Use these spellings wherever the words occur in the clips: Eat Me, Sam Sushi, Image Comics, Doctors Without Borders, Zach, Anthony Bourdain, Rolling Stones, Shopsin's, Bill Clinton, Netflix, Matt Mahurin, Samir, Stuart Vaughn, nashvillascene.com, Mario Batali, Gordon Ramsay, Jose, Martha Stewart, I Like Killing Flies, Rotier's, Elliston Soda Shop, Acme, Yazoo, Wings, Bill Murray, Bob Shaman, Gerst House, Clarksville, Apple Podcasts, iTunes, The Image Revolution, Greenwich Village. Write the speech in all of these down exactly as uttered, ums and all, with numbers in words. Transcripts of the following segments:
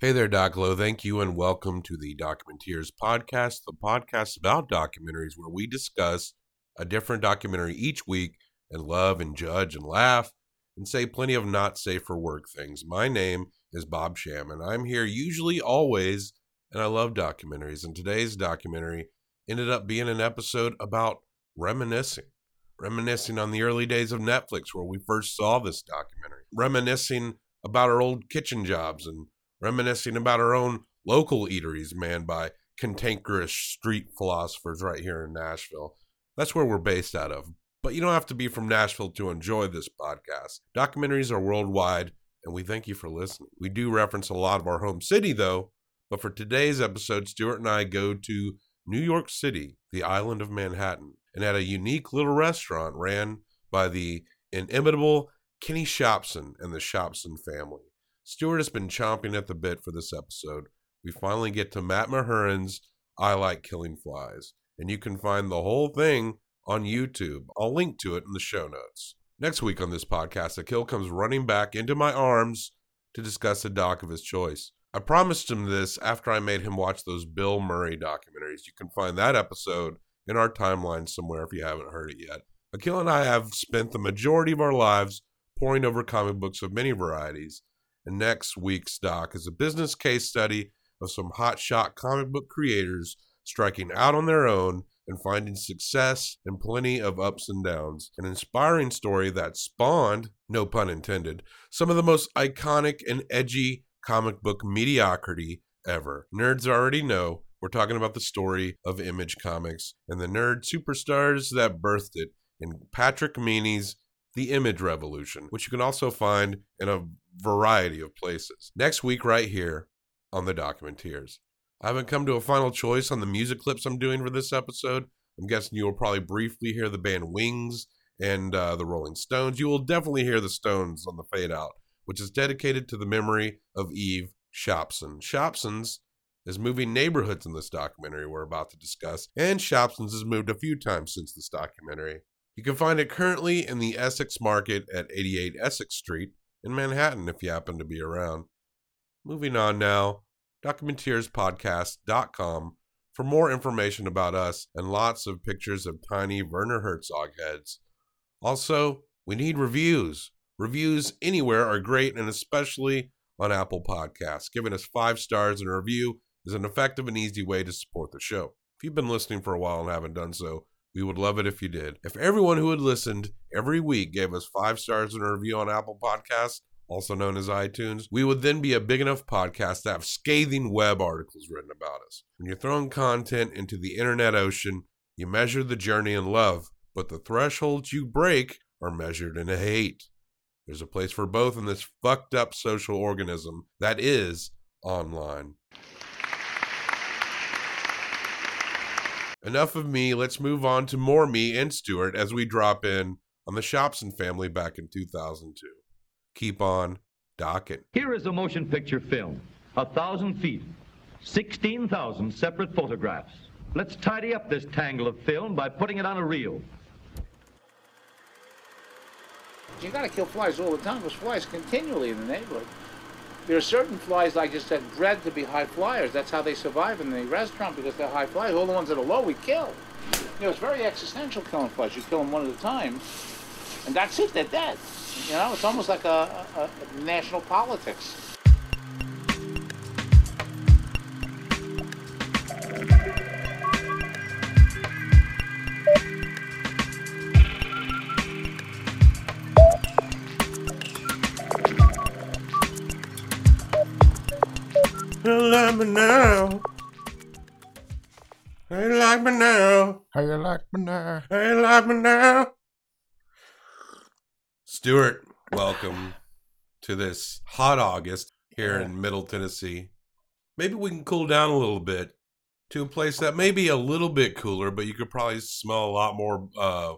Hey there, Doc Lo. Thank you and welcome to the Documenteers Podcast, the podcast about documentaries where we discuss a different documentary each week and love and judge and laugh and say plenty of not safe for work things. My name is Bob Shaman. I'm here usually, always, and I love documentaries. And today's documentary ended up being an episode about reminiscing. Reminiscing on the early days of Netflix where we first saw this documentary. Reminiscing about our old kitchen jobs and reminiscing about our own local eateries manned by cantankerous street philosophers right here in Nashville. That's where we're based out of. But you don't have to be from Nashville to enjoy this podcast. Documentaries are worldwide, and we thank you for listening. We do reference a lot of our home city, though. But for today's episode, Stuart and I go to New York City, the island of Manhattan, and at a unique little restaurant ran by the inimitable Kenny Shopsin and the Shopsin family. Stuart has been chomping at the bit for this episode. We finally get to Matt Mahurin's I Like Killing Flies, and you can find the whole thing on YouTube. I'll link to it in the show notes. Next week on this podcast, Akil comes running back into my arms to discuss a doc of his choice. I promised him this after I made him watch those Bill Murray documentaries. You can find that episode in our timeline somewhere if you haven't heard it yet. Akil and I have spent the majority of our lives poring over comic books of many varieties. And next week's doc is a business case study of some hotshot comic book creators striking out on their own and finding success and plenty of ups and downs. An inspiring story that spawned, no pun intended, some of the most iconic and edgy comic book mediocrity ever. Nerds already know we're talking about the story of Image Comics and the nerd superstars that birthed it in Patrick Meany's The Image Revolution, which you can also find in a variety of places. Next week right here on The Documenteers. I haven't come to a final choice on the music clips I'm doing for this episode. I'm guessing you will probably briefly hear the band Wings and uh, the Rolling Stones. You will definitely hear the Stones on the fade out, which is dedicated to the memory of Eve Shopsin. Shopsin's is moving neighborhoods in this documentary we're about to discuss, and Shopsin's has moved a few times since this documentary. You can find it currently in the Essex Market at eighty-eight Essex Street in Manhattan if you happen to be around. Moving on now, documenteers podcast dot com for more information about us and lots of pictures of tiny Werner Herzog heads. Also, we need reviews. Reviews anywhere are great, and especially on Apple Podcasts. Giving us five stars and a review is an effective and easy way to support the show. If you've been listening for a while and haven't done so, we would love it if you did. If everyone who had listened every week gave us five stars in a review on Apple Podcasts, also known as iTunes, we would then be a big enough podcast to have scathing web articles written about us. When you're throwing content into the internet ocean, you measure the journey in love, but the thresholds you break are measured in hate. There's a place for both in this fucked up social organism that is online. Enough of me, let's move on to more me and Stuart as we drop in on the Shopsin family back in two thousand two. Keep on docking. Here is a motion picture film. A thousand feet, sixteen thousand separate photographs. Let's tidy up this tangle of film by putting it on a reel. You gotta kill flies all the time. There's flies continually in the neighborhood. There are certain flies, like just that bred to be high flyers. That's how they survive in the restaurant, because they're high flyers. All the ones that are low, we kill. You know, it's very existential killing flies. You kill them one at a time, and that's it. They're dead. You know, it's almost like a, a, a national politics. How you like me now? How you like me now? How you like me now? How you like me now? Stuart, welcome to this hot August here in Middle Tennessee. Maybe we can cool down a little bit to a place that may be a little bit cooler, but you could probably smell a lot more uh,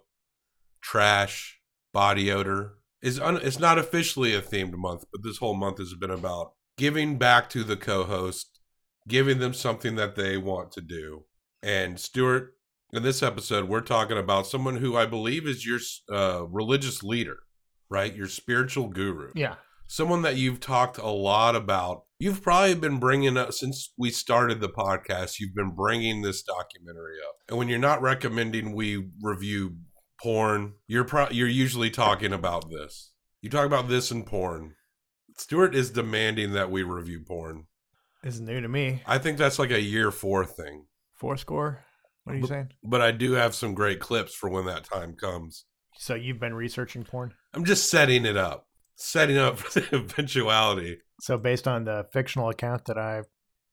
trash, body odor. It's, un- it's not officially a themed month, but this whole month has been about giving back to the co-host, giving them something that they want to do. And Stuart, in this episode, we're talking about someone who I believe is your uh, religious leader, right? Your spiritual guru. Yeah. Someone that you've talked a lot about You've probably been bringing up, since we started the podcast, you've been bringing this documentary up. And when you're not recommending we review porn, you're pro- you're usually talking about this. You talk about this and porn. Stuart is demanding that we review porn. It's new to me. I think that's like a year four thing. Four score? What are you but, saying? But I do have some great clips for when that time comes. So you've been researching porn? I'm just setting it up. Setting up for the eventuality. So based on the fictional account that I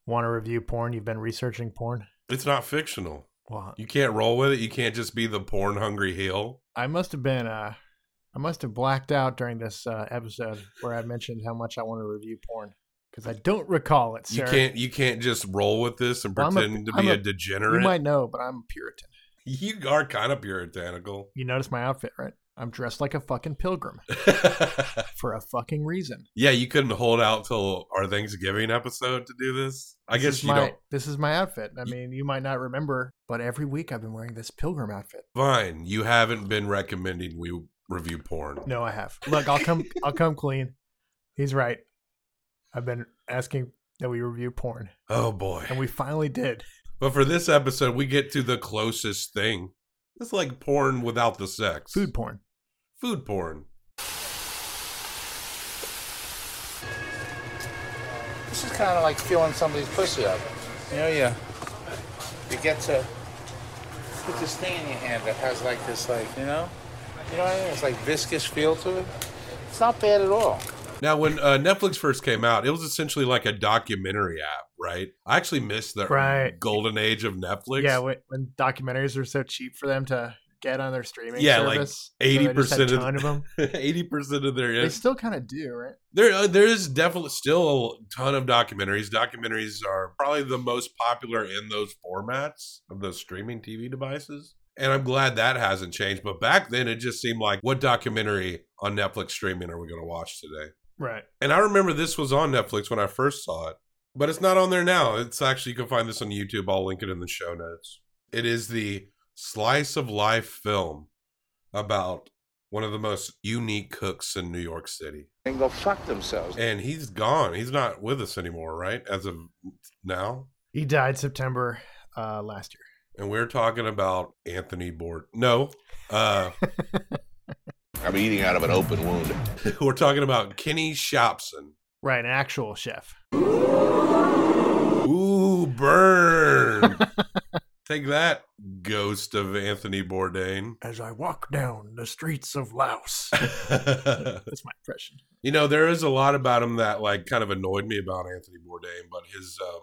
want to review porn, you've been researching porn? It's not fictional. Well, you can't roll with it. You can't just be the porn hungry heel. I must have been, uh, I must have blacked out during this uh, episode where I mentioned how much I want to review porn because I don't recall it, sir. You can't, you can't just roll with this and well, pretend a, to be a, a degenerate. You might know, but I'm a Puritan. You are kind of puritanical. You notice my outfit, right? I'm dressed like a fucking pilgrim for a fucking reason. Yeah, you couldn't hold out till our Thanksgiving episode to do this. I this guess you my, don't. This is my outfit. I mean, you might not remember, but every week I've been wearing this pilgrim outfit. Fine. You haven't been recommending we review porn. No, I have. Look, I'll come I'll come clean. He's right. I've been asking that we review porn. Oh, boy. And we finally did. But for this episode, we get to the closest thing. It's like porn without the sex. Food porn. Food porn. This is kind of like feeling somebody's pussy up. You know, you, you get to put this thing in your hand that has like this, like, you know, you know what I mean? It's like viscous feel to it. It's not bad at all. Now, when uh, Netflix first came out, it was essentially like a documentary app, right? I actually missed the right. golden age of Netflix. Yeah, when, when documentaries were so cheap for them to get on their streaming yeah, service. Yeah, like eighty percent so of, ton of them. eighty percent of their... They still kind of do, right? There, uh, there is definitely still a ton of documentaries. Documentaries are probably the most popular in those formats of those streaming T V devices. And I'm glad that hasn't changed. But back then, it just seemed like, what documentary on Netflix streaming are we going to watch today? Right. And I remember this was on Netflix when I first saw it. But it's not on there now. It's actually, you can find this on YouTube. I'll link it in the show notes. It is the slice of life film about one of the most unique cooks in New York City. And go fuck themselves. And he's gone. He's not with us anymore, right? As of now? He died September uh, last year. And we're talking about Anthony Bourdain. No. Uh, I'm eating out of an open wound. We're talking about Kenny Shopsin. Right, an actual chef. Ooh, burn. Take that, ghost of Anthony Bourdain. As I walk down the streets of Laos. That's my impression. You know, there is a lot about him that like kind of annoyed me about Anthony Bourdain, but his um,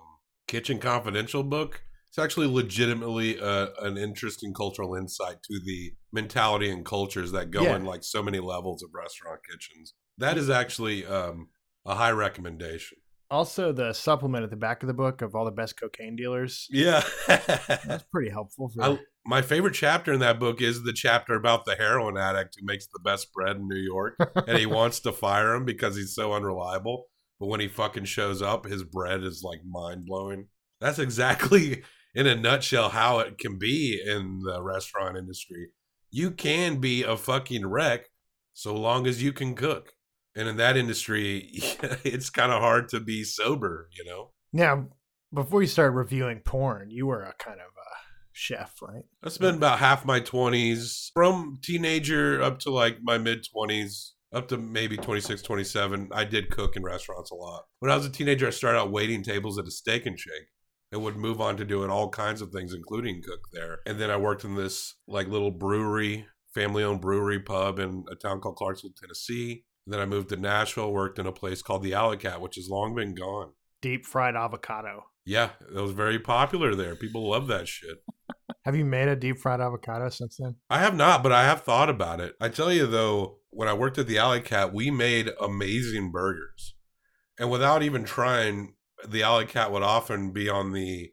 Kitchen Confidential book, it's actually legitimately uh, an interesting cultural insight to the mentality and cultures that go yeah. in like so many levels of restaurant kitchens. That is actually um, a high recommendation. Also, the supplement at the back of the book of all the best cocaine dealers. Yeah. That's pretty helpful. For I, my favorite chapter in that book is the chapter about the heroin addict who makes the best bread in New York. And he wants to fire him because he's so unreliable. But when he fucking shows up, his bread is like mind-blowing. That's exactly... in a nutshell, how it can be in the restaurant industry. You can be a fucking wreck so long as you can cook. And in that industry, it's kind of hard to be sober, you know? Now, before you started reviewing porn, you were a kind of a chef, right? I spent about half my twenties, from teenager up to like my mid-twenties, up to maybe twenty-six, twenty-seven. I did cook in restaurants a lot. When I was a teenager, I started out waiting tables at a Steak and Shake. I would move on to doing all kinds of things, including cook there. And then I worked in this like little brewery, family-owned brewery pub in a town called Clarksville, Tennessee. And then I moved to Nashville, worked in a place called the Alley Cat, which has long been gone. Deep fried avocado. Yeah, it was very popular there. People love that shit. Have you made a deep fried avocado since then? I have not, but I have thought about it. I tell you though, when I worked at the Alley Cat, we made amazing burgers. And without even trying... the Alley Cat would often be on the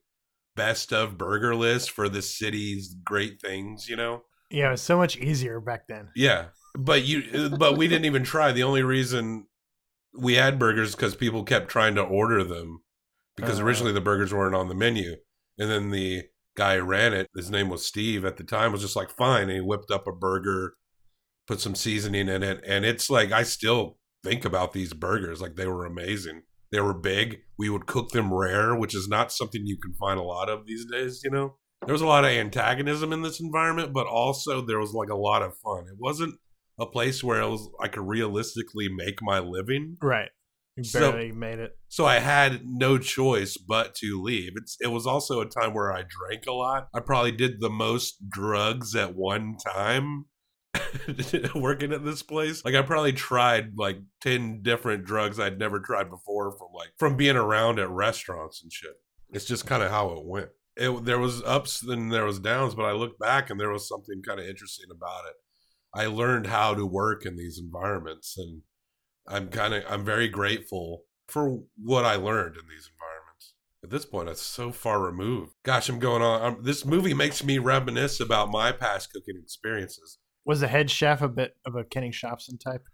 best of burger list for the city's great things, you know? Yeah, it was so much easier back then. Yeah, but you, but we didn't even try. The only reason we had burgers because people kept trying to order them because uh, originally the burgers weren't on the menu. And then the guy who ran it, his name was Steve at the time, was just like, fine. And he whipped up a burger, put some seasoning in it. And it's like, I still think about these burgers like they were amazing. They were big. We would cook them rare, which is not something you can find a lot of these days, you know? There was a lot of antagonism in this environment, but also there was like a lot of fun. It wasn't a place where I was I could realistically make my living. Right. You barely so, made it. So I had no choice but to leave. It's it was also a time where I drank a lot. I probably did the most drugs at one time working at this place. Like I probably tried like ten different drugs I'd never tried before from like from being around at restaurants and shit. It's just kind of how it went. It, there was ups and there was downs, but I look back and there was something kind of interesting about it. I learned how to work in these environments, and I'm kind of I'm very grateful for what I learned in these environments. At this point, it's so far removed. Gosh, I'm going on. I'm, this movie makes me reminisce about my past cooking experiences. Was the head chef a bit of a Kenny Shopsin type?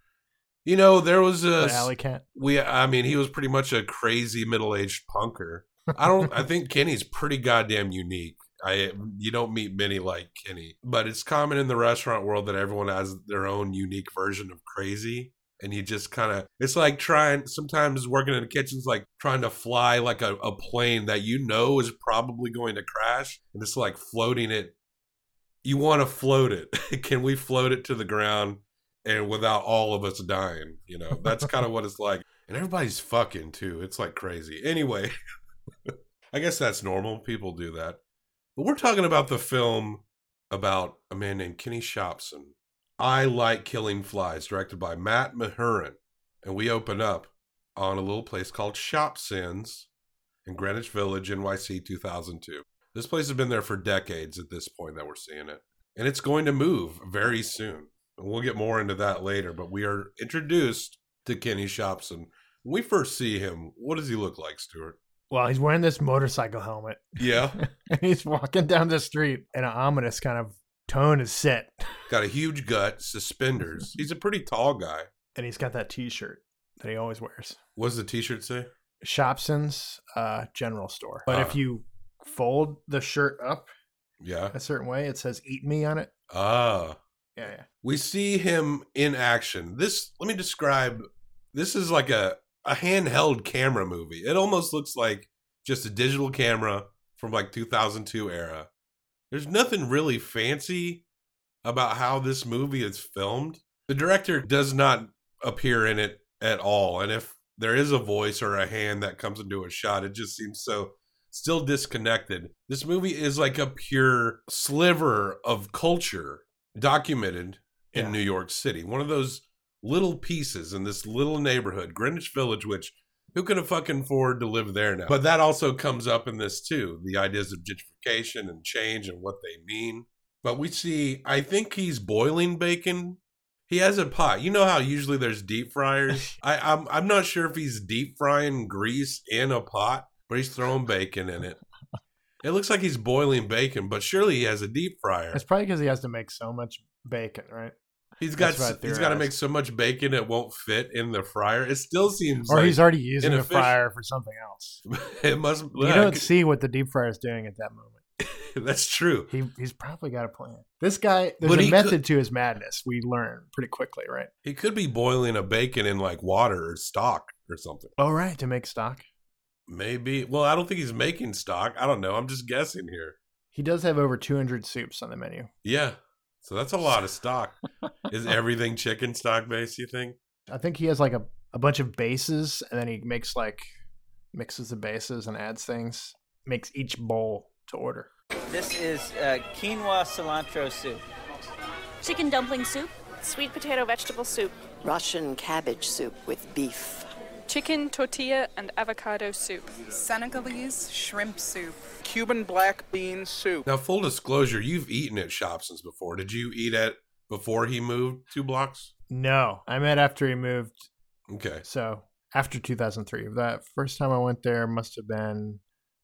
You know, there was a Alley Cat. We, I mean, he was pretty much a crazy middle-aged punker. I don't. I think Kenny's pretty goddamn unique. I you don't meet many like Kenny, but it's common in the restaurant world that everyone has their own unique version of crazy. And you just kind of, it's like trying, sometimes working in the kitchen's like trying to fly like a, a plane that you know is probably going to crash. And it's like floating it. You want to float it. Can we float it to the ground and without all of us dying? You know, that's kind of what it's like. And everybody's fucking too. It's like crazy. Anyway, I guess that's normal. People do that. But we're talking about the film about a man named Kenny Shopsin. I Like Killing Flies, directed by Matt Mahurin. And we open up on a little place called Shopsin's in Greenwich Village, N Y C, two thousand two. This place has been there for decades at this point that we're seeing it. And it's going to move very soon. And we'll get more into that later. But we are introduced to Kenny Shopsin. When we first see him, what does he look like, Stuart? Well, he's wearing this motorcycle helmet. Yeah. And he's walking down the street in an ominous kind of tone is set. Got a huge gut, suspenders. He's a pretty tall guy. And he's got that t-shirt that he always wears. What does the t-shirt say? Shopsin's uh, General Store. But uh, if you fold the shirt up yeah, a certain way, it says Eat Me on it. Ah. Uh, yeah, yeah. We see him in action. This, let me describe, this is like a, a handheld camera movie. It almost looks like just a digital camera from like two thousand two era. There's nothing really fancy about how this movie is filmed. The director does not appear in it at all. And if there is a voice or a hand that comes into a shot, it just seems so still disconnected. This movie is like a pure sliver of culture documented in yeah. New York City. One of those little pieces in this little neighborhood, Greenwich Village, which who could have fucking afford to live there now? But that also comes up in this too. The ideas of gentrification and change and what they mean. But we see, I think he's boiling bacon. He has a pot. You know how usually there's deep fryers? I, I'm, I'm not sure if he's deep frying grease in a pot, but he's throwing bacon in it. It looks like he's boiling bacon, but surely he has a deep fryer. It's probably because he has to make so much bacon, right? He's got he's got to make so much bacon it won't fit in the fryer. It still seems or like he's already using the fryer for something else. It must. You like, don't see what the deep fryer is doing at that moment. That's true. He he's probably got a plan. This guy, there's but a method could, to his madness. We learn pretty quickly, right? He could be boiling a bacon in like water or stock or something. Oh, right, to make stock. Maybe. Well, I don't think he's making stock. I don't know. I'm just guessing here. He does have over two hundred soups on the menu. Yeah. So that's a lot of stock. Is everything chicken stock based, you think? I think he has like a, a bunch of bases, and then he makes like mixes the bases and adds things. Makes each bowl to order. This is uh, quinoa cilantro soup. Chicken dumpling soup. Sweet potato vegetable soup. Russian cabbage soup with beef. Chicken tortilla and avocado soup. Senegalese shrimp soup. Cuban black bean soup. Now, full disclosure, you've eaten at Shopsin's before. Did you eat at before he moved two blocks? No, I met after he moved. Okay. So after two thousand three. That first time I went there must have been,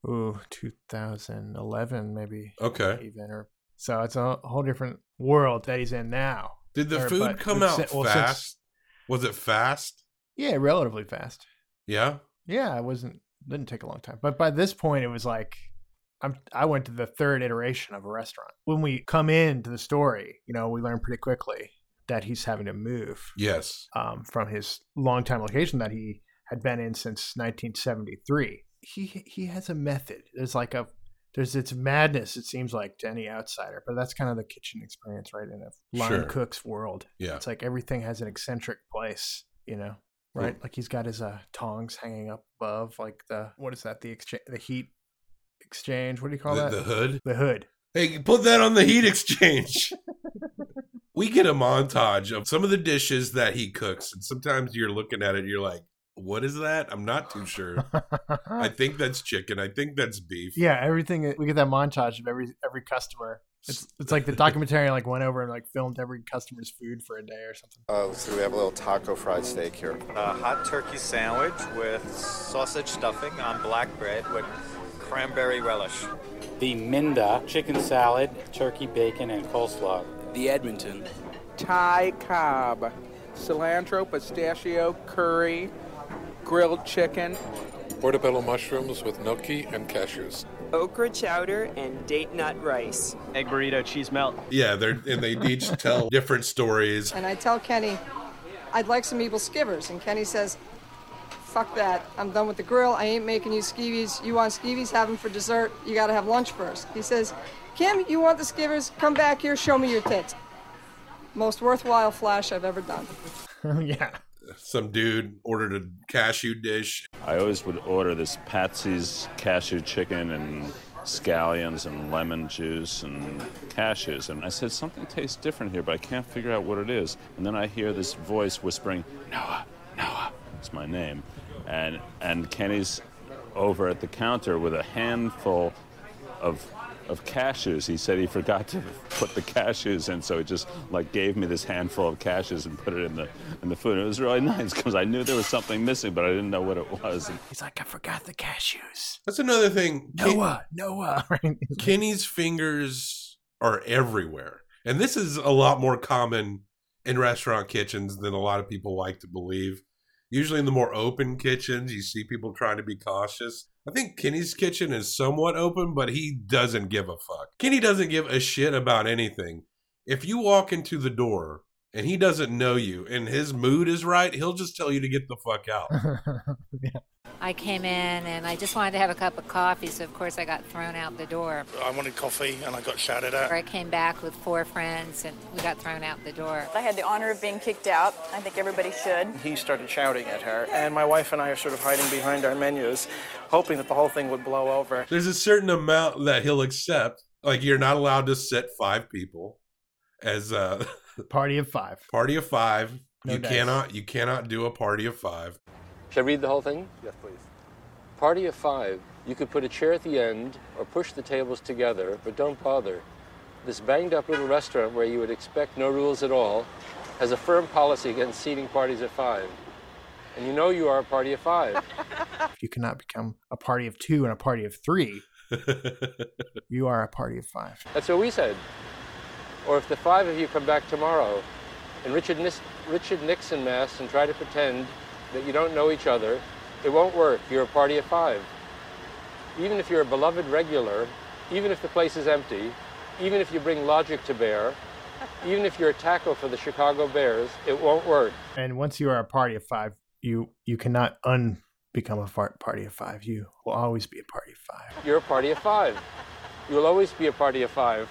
ooh, two thousand eleven maybe. Okay. Even, or, so it's a whole different world that he's in now. Did the or, food come out fast? Well, since, Was it fast? Yeah, relatively fast. Yeah? Yeah, it wasn't, didn't take a long time. But by this point, it was like, I'm, I went to the third iteration of a restaurant. When we come into the story, you know, we learn pretty quickly that he's having to move. Yes. Um, from his longtime location that he had been in since nineteen seventy-three. He he has a method. There's like a there's it's madness, it seems like, to any outsider, but that's kind of the kitchen experience, right? In a line sure. cook's world, yeah, it's like everything has an eccentric place, you know, right? Mm. Like he's got his uh, tongs hanging up above, like the what is that? The exchange, the heat exchange. What do you call the, that? The hood. The hood. Hey, put that on the heat exchange. We get a montage of some of the dishes that he cooks. And sometimes you're looking at it and you're like, what is that? I'm not too sure. I think that's chicken. I think that's beef. Yeah, everything. We get that montage of every every customer. It's it's like the documentarian like went over and like filmed every customer's food for a day or something. Oh, uh, so we have a little taco fried steak here. A hot turkey sandwich with sausage stuffing on black bread with cranberry relish. The Minda chicken salad, turkey bacon, and coleslaw. The Edmonton Thai Cobb, cilantro, pistachio, curry, grilled chicken, portobello mushrooms with gnocchi and cashews, okra chowder, and date nut rice, egg burrito, cheese melt. Yeah, they're and they each tell different stories. And I tell Kenny, I'd like some evil skivers, and Kenny says, fuck that, I'm done with the grill, I ain't making you skeevies. You want skeevies, have them for dessert, you gotta have lunch first. He says, Kim, you want the skivers? Come back here, show me your tits. Most worthwhile flash I've ever done. Yeah. Some dude ordered a cashew dish. I always would order this Patsy's cashew chicken and scallions and lemon juice and cashews. And I said, something tastes different here, but I can't figure out what it is. And then I hear this voice whispering, Noah, Noah, it's my name. And, and Kenny's over at the counter with a handful of... of cashews. He said he forgot to put the cashews in, so he just like gave me this handful of cashews and put it in the in the food. It was really nice because I knew there was something missing, but I didn't know what it was. He's like, I forgot the cashews. That's another thing. Noah, Ken- Noah. Kenny's fingers are everywhere, and this is a lot more common in restaurant kitchens than a lot of people like to believe. Usually in the more open kitchens, you see people trying to be cautious. I think Kenny's kitchen is somewhat open, but he doesn't give a fuck. Kenny doesn't give a shit about anything. If you walk into the door and he doesn't know you and his mood is right, he'll just tell you to get the fuck out. Yeah. I came in and I just wanted to have a cup of coffee, so of course I got thrown out the door. I wanted coffee and I got shouted at. I came back with four friends and we got thrown out the door. I had the honor of being kicked out. I think everybody should. He started shouting at her, and my wife and I are sort of hiding behind our menus, hoping that the whole thing would blow over. There's a certain amount that he'll accept. Like, you're not allowed to sit five people as a... Party of five. Party of five. No you dice. cannot. You cannot do a party of five. Should I read the whole thing? Yes, please. Party of five. You could put a chair at the end or push the tables together, but don't bother. This banged up little restaurant where you would expect no rules at all has a firm policy against seating parties of five. And you know you are a party of five. You cannot become a party of two and a party of three. You are a party of five. That's what we said. Or if the five of you come back tomorrow in Richard, Nis- Richard Nixon masks and try to pretend that you don't know each other, it won't work. You're a party of five. Even if you're a beloved regular, even if the place is empty, even if you bring logic to bear, even if you're a tackle for the Chicago Bears, it won't work. And once you are a party of five, you you cannot unbecome a fart party of five. You will always be a party of five. You're a party of five. You will always be a party of five.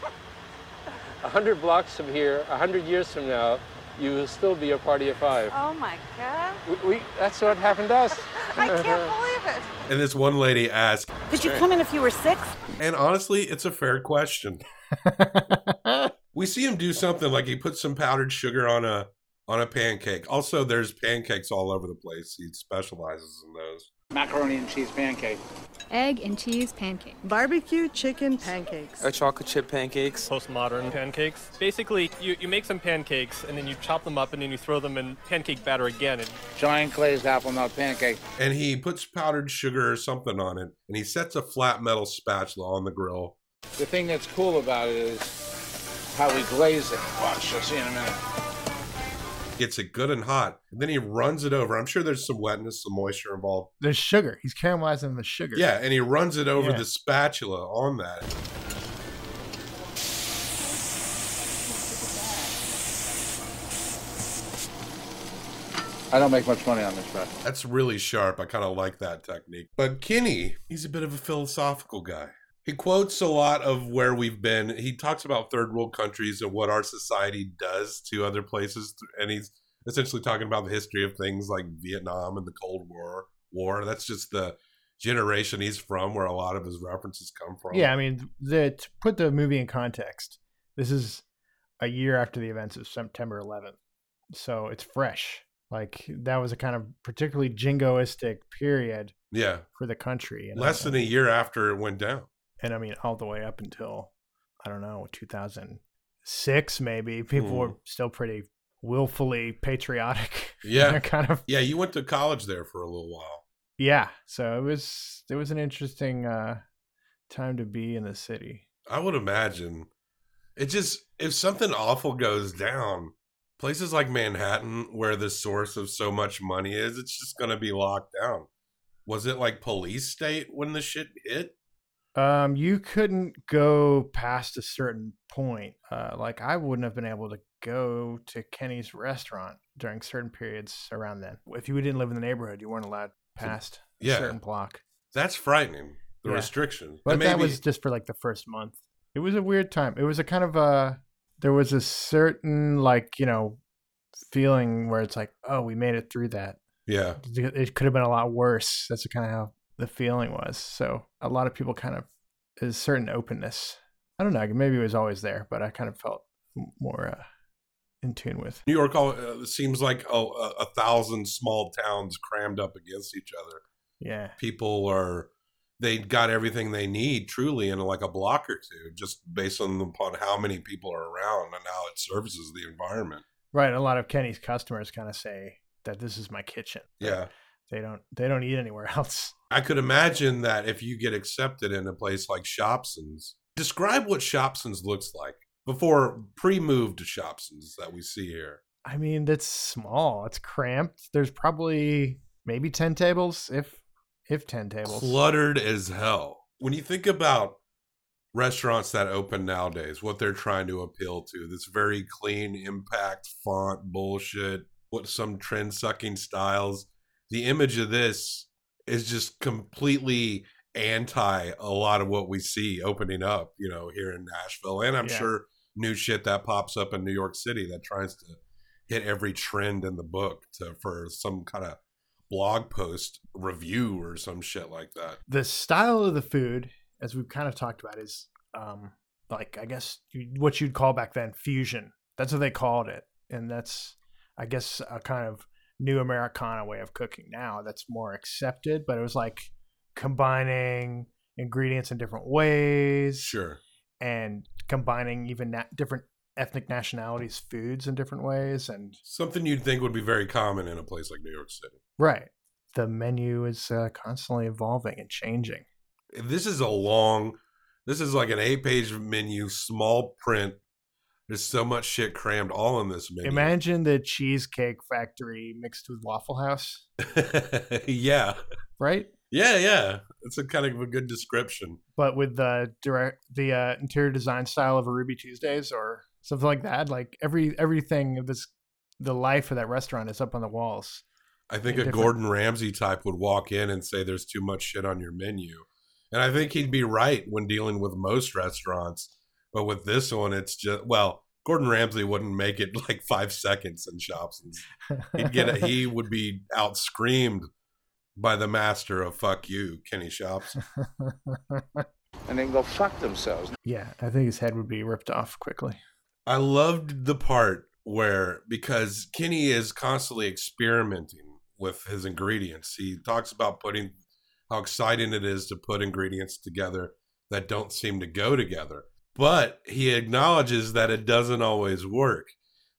A hundred blocks from here, a hundred years from now, you will still be a party of five. Oh my God. We, we That's what happened to us. I can't believe it. And this one lady asked, could you come in if you were six? And honestly, it's a fair question. We see him do something like he puts some powdered sugar on a on a pancake. Also, there's pancakes all over the place. He specializes in those. Macaroni and cheese pancake. Egg and cheese pancake. Barbecue chicken pancakes. Or chocolate chip pancakes. Postmodern pancakes. Basically, you, you make some pancakes, and then you chop them up, and then you throw them in pancake batter again. And... giant glazed apple nut pancake. And he puts powdered sugar or something on it, and he sets a flat metal spatula on the grill. The thing that's cool about it is how we glaze it. Watch, you'll see in a minute. Gets it good and hot, and then he runs it over. I'm sure there's some wetness, some moisture involved. There's sugar. He's caramelizing the sugar. Yeah, and he runs it over yeah. the spatula on that. I don't make much money on this bet. That's really sharp. I kind of like that technique. But Kenny, he's a bit of a philosophical guy. He quotes a lot of where we've been. He talks about third world countries and what our society does to other places. And he's essentially talking about the history of things like Vietnam and the Cold War. War. That's just the generation he's from, where a lot of his references come from. Yeah, I mean, the, to put the movie in context, this is a year after the events of September eleventh. So it's fresh. Like, that was a kind of particularly jingoistic period yeah. for the country. And Less I, than a year after it went down. And I mean, all the way up until, I don't know, two thousand six, maybe, people mm. were still pretty willfully patriotic. Yeah. kind of. Yeah, you went to college there for a little while. Yeah. So it was, it was an interesting uh, time to be in the city. I would imagine. It just, if something awful goes down, places like Manhattan, where the source of so much money is, it's just going to be locked down. Was it like police state when the shit hit? Um, you couldn't go past a certain point. Uh, like I wouldn't have been able to go to Kenny's restaurant during certain periods around then. If you didn't live in the neighborhood, you weren't allowed past so, yeah. a certain block. That's frightening. The yeah. restriction. But maybe... that was just for like the first month. It was a weird time. It was a kind of a, there was a certain like, you know, feeling where it's like, oh, we made it through that. Yeah. It could have been a lot worse. That's kind of how the feeling was. So a lot of people kind of, there's a certain openness. I don't know. Maybe it was always there, but I kind of felt more uh, in tune with. New York uh, seems like a, a thousand small towns crammed up against each other. Yeah. People are... they got everything they need truly in like a block or two, just based on upon how many people are around and how it services the environment. Right. A lot of Kenny's customers kind of say that this is my kitchen. Yeah. They don't, they don't eat anywhere else. I could imagine that if you get accepted in a place like Shopsin's. Describe what Shopsin's looks like before pre-moved to Shopsin's that we see here. I mean, that's small. It's cramped. There's probably maybe ten tables if, If ten tables. Cluttered as hell. When you think about restaurants that open nowadays, what they're trying to appeal to, this very clean impact font bullshit, what some trend sucking styles, the image of this is just completely anti a lot of what we see opening up, you know, here in Nashville. And I'm yeah. sure new shit that pops up in New York City that tries to hit every trend in the book to, for some kind of blog post review or some shit like that. The style of the food, as we've kind of talked about, is um, like, I guess what you'd call back then fusion. That's what they called it. And that's, I guess, a kind of new Americana way of cooking now that's more accepted, but it was like combining ingredients in different ways. Sure. And combining even na- different ethnic nationalities, foods in different ways. And something you'd think would be very common in a place like New York City. Right. The menu is uh, constantly evolving and changing. This is a long, this is like an eight page menu, small print. There's so much shit crammed all in this menu. Imagine the Cheesecake Factory mixed with Waffle House. yeah. Right? Yeah, yeah. It's a kind of a good description. But with the direct, the uh, interior design style of a Ruby Tuesdays or something like that. Like every everything of this, the life of that restaurant is up on the walls. I think a Gordon Ramsay type would walk in and say there's too much shit on your menu. And I think he'd be right when dealing with most restaurants. But with this one, it's just, well, Gordon Ramsay wouldn't make it like five seconds in Shopsin's. He'd get a, he would be out screamed by the master of fuck you, Kenny Shopsin. And then go fuck themselves. Yeah, I think his head would be ripped off quickly. I loved the part where, because Kenny is constantly experimenting with his ingredients. He talks about putting how exciting it is to put ingredients together that don't seem to go together, but he acknowledges that it doesn't always work.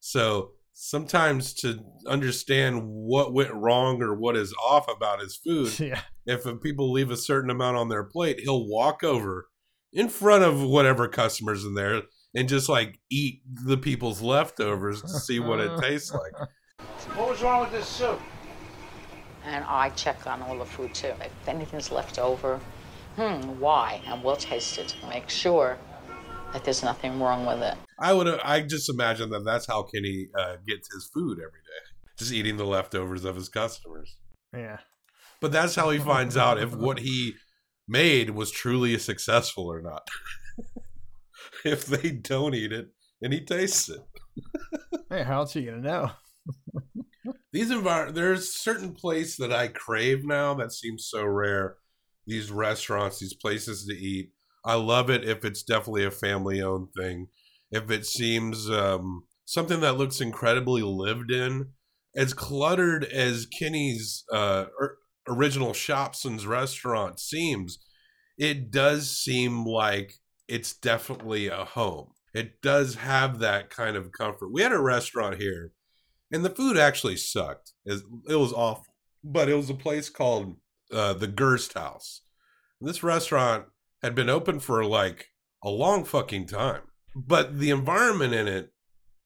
So sometimes to understand what went wrong or what is off about his food, yeah. if people leave a certain amount on their plate, he'll walk over in front of whatever customers in there and just like eat the people's leftovers to see what it tastes like. What was wrong with this soup? And I check on all the food, too. If anything's left over, hmm, why? And we'll taste it to make sure that there's nothing wrong with it. I would, I just imagine that that's how Kenny uh, gets his food every day. just eating the leftovers of his customers. Yeah. But that's how he finds out if what he made was truly successful or not. If they don't eat it and he tastes it. Hey, how else are you going to know? These envir- There's certain place that I crave now that seems so rare. These restaurants, these places to eat. I love it if it's definitely a family-owned thing. If it seems um, something that looks incredibly lived in. As cluttered as Kenny's uh, original Shopsin's restaurant seems, it does seem like it's definitely a home. It does have that kind of comfort. We had a restaurant here, and the food actually sucked. It was awful, but it was a place called uh, the Gerst House. And this restaurant had been open for like a long fucking time, but the environment in it.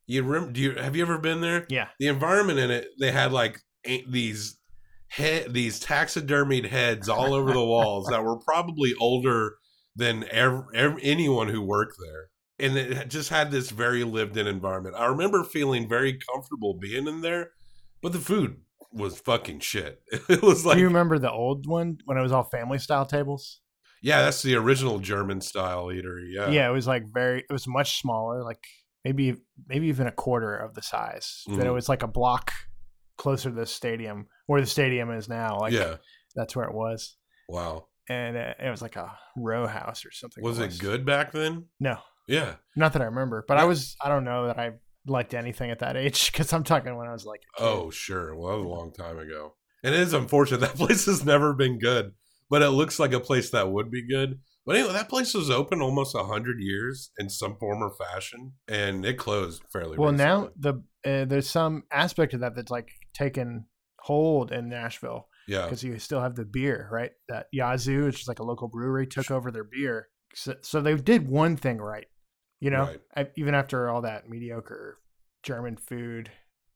You remember? Do you have you ever been there? Yeah. The environment in it, they had like these head, these taxidermied heads all over the walls that were probably older than ever, ever, anyone who worked there. And it just had this very lived-in environment. I remember feeling very comfortable being in there, but the food was fucking shit. It was like. Do you remember the old one when it was all family-style tables? Yeah, that's the original German-style eatery. Yeah, yeah, it was like very. It was much smaller, like maybe maybe even a quarter of the size. Mm-hmm. Then it was like a block closer to the stadium, where the stadium is now. Like, yeah, that's where it was. Wow. And it, it was like a row house or something. Was it good back then? No. Yeah. Not that I remember, but yeah. I was, I don't know that I liked anything at that age, because I'm talking when I was like a kid. Oh, sure. Well, that was a long time ago. And it is unfortunate. That place has never been good, but it looks like a place that would be good. But anyway, that place was open almost one hundred years in some form or fashion, and it closed fairly well, recently. Now the uh, there's some aspect of that that's like taken hold in Nashville. Yeah. Because you still have the beer, right? That Yazoo, which is like a local brewery, took over their beer. So, so they did one thing right. You know, right. I, even after all that mediocre German food,